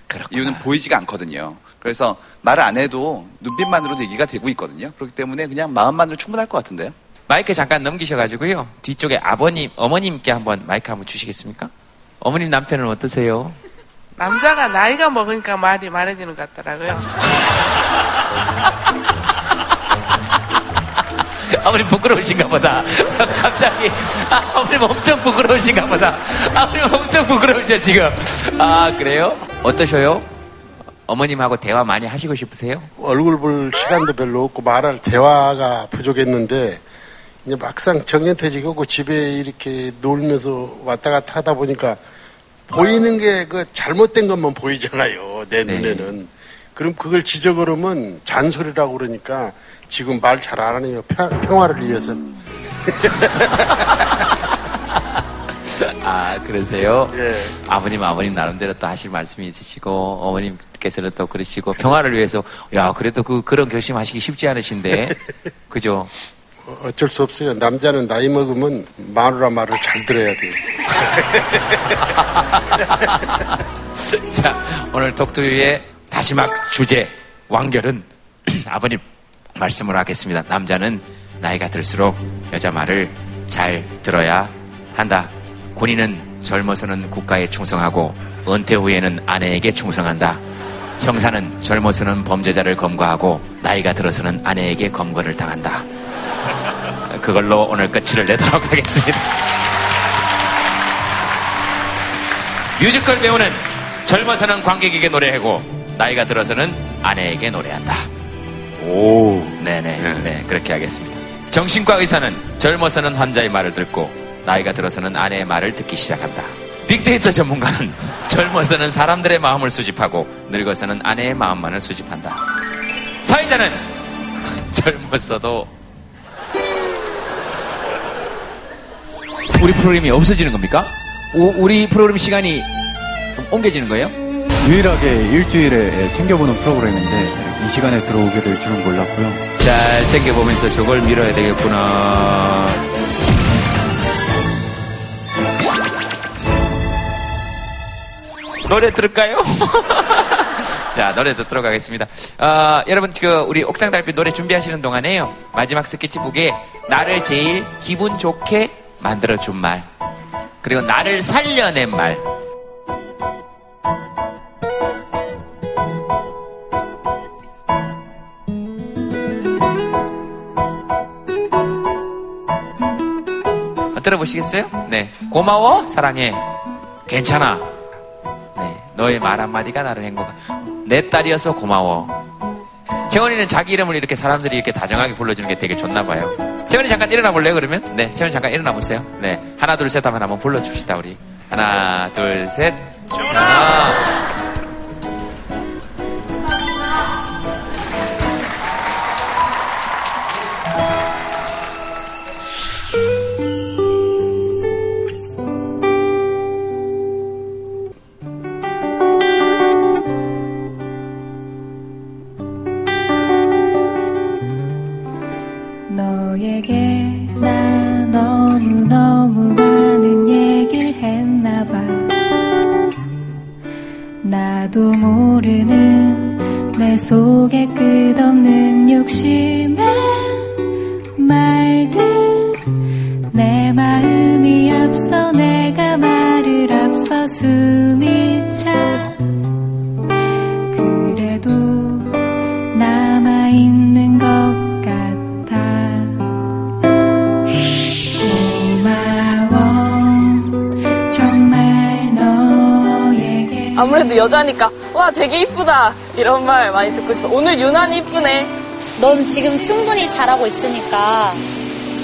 그렇구나. 이유는 보이지가 않거든요. 그래서 말을 안 해도 눈빛만으로도 얘기가 되고 있거든요. 그렇기 때문에 그냥 마음만으로 충분할 것 같은데요. 마이크 잠깐 넘기셔가지고요. 뒤쪽에 아버님, 어머님께 한번 마이크 한번 주시겠습니까? 어머님 남편은 어떠세요? 남자가 나이가 먹으니까 말이 많아지는 것 같더라고요. 아버님 부끄러우신가 보다. 갑자기 아, 아버님 엄청 부끄러우신가 보다. 아버님 엄청 부끄러우셔 지금. 아 그래요? 어떠셔요? 어머님하고 대화 많이 하시고 싶으세요? 얼굴 볼 시간도 별로 없고 말할 대화가 부족했는데 이제 막상 정년퇴직하고 집에 이렇게 놀면서 왔다 갔다 하다 보니까 보이는 게 그 잘못된 것만 보이잖아요. 내 눈에는. 네. 그럼 그걸 지적을 하면 잔소리라고 그러니까 지금 말 잘 안 하네요. 평, 평화를 위해서. 아 그러세요? 예. 아버님 아버님 나름대로 또 하실 말씀이 있으시고 어머님께서는 또 그러시고 평화를 위해서 야 그래도 그 그런 결심하시기 쉽지 않으신데 그죠? 어쩔 수 없어요. 남자는 나이 먹으면 마누라 말을 잘 들어야 돼요. 자 오늘 독두유의 마지막 주제 완결은 아버님 말씀을 하겠습니다. 남자는 나이가 들수록 여자 말을 잘 들어야 한다. 군인은 젊어서는 국가에 충성하고 은퇴 후에는 아내에게 충성한다. 형사는 젊어서는 범죄자를 검거하고 나이가 들어서는 아내에게 검거를 당한다. 그걸로 오늘 끝을 내도록 하겠습니다. 뮤지컬 배우는 젊어서는 관객에게 노래하고 나이가 들어서는 아내에게 노래한다. 오, 네네, 네. 네, 그렇게 하겠습니다. 정신과 의사는 젊어서는 환자의 말을 듣고 나이가 들어서는 아내의 말을 듣기 시작한다. 빅데이터 전문가는 젊어서는 사람들의 마음을 수집하고 늙어서는 아내의 마음만을 수집한다. 사회자는 젊었어도 우리 프로그램이 없어지는 겁니까? 오, 우리 프로그램 시간이 옮겨지는 거예요? 유일하게 일주일에 챙겨보는 프로그램인데 이 시간에 들어오게 될 줄은 몰랐고요. 잘 챙겨보면서 저걸 밀어야 되겠구나. 노래 들을까요? 자, 노래 듣도록 하겠습니다. 어, 여러분, 그, 우리 옥상달빛 노래 준비하시는 동안에요. 마지막 스케치북에 나를 제일 기분 좋게 만들어준 말. 그리고 나를 살려낸 말. 들어보시겠어요? 네. 고마워, 사랑해. 괜찮아. 너의 말 한마디가 나를 행복한 내 딸이어서 고마워. 채원이는 자기 이름을 이렇게 사람들이 이렇게 다정하게 불러주는 게 되게 좋나 봐요. 채원이 잠깐 일어나 볼래요 그러면? 네, 채원이 잠깐 일어나 보세요. 네, 하나 둘 셋 하면 한번 불러줍시다 우리. 하나 둘 셋. 채원아. 아무도 모르는 내 속에 끝없는 욕심의 말들, 내 마음이 앞서 내가 말을 앞서 숨이 차. 그래도 남아있는 것 같아. 고마워 정말 너에게. 아무래도 여자니까 와 되게 이쁘다 이런 말 많이 듣고 싶어. 오늘 유난히 이쁘네. 넌 지금 충분히 잘하고 있으니까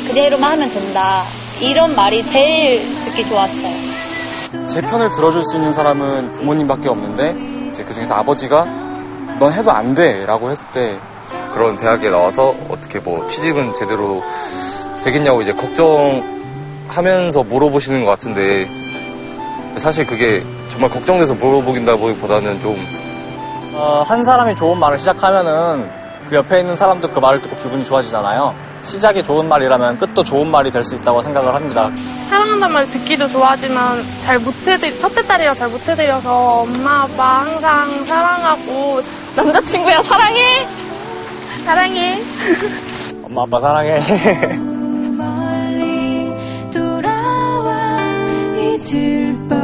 그대로만 하면 된다. 이런 말이 제일 듣기 좋았어요. 제 편을 들어줄 수 있는 사람은 부모님밖에 없는데 이제 그중에서 아버지가 넌 해도 안 돼 라고 했을 때, 그런 대학에 나와서 어떻게 뭐 취직은 제대로 되겠냐고 이제 걱정하면서 물어보시는 것 같은데, 사실 그게 정말 걱정돼서 물어보긴다기보다는 좀 어, 한 사람이 좋은 말을 시작하면은 그 옆에 있는 사람도 그 말을 듣고 기분이 좋아지잖아요. 시작이 좋은 말이라면 끝도 좋은 말이 될 수 있다고 생각을 합니다. 사랑한다는 말 듣기도 좋아하지만 잘 못해드리, 첫째 딸이라 잘 못해드려서 엄마, 아빠 항상 사랑하고 남자친구야 사랑해! 사랑해! 엄마, 아빠 사랑해! 멀리 돌아와 잊을 뻔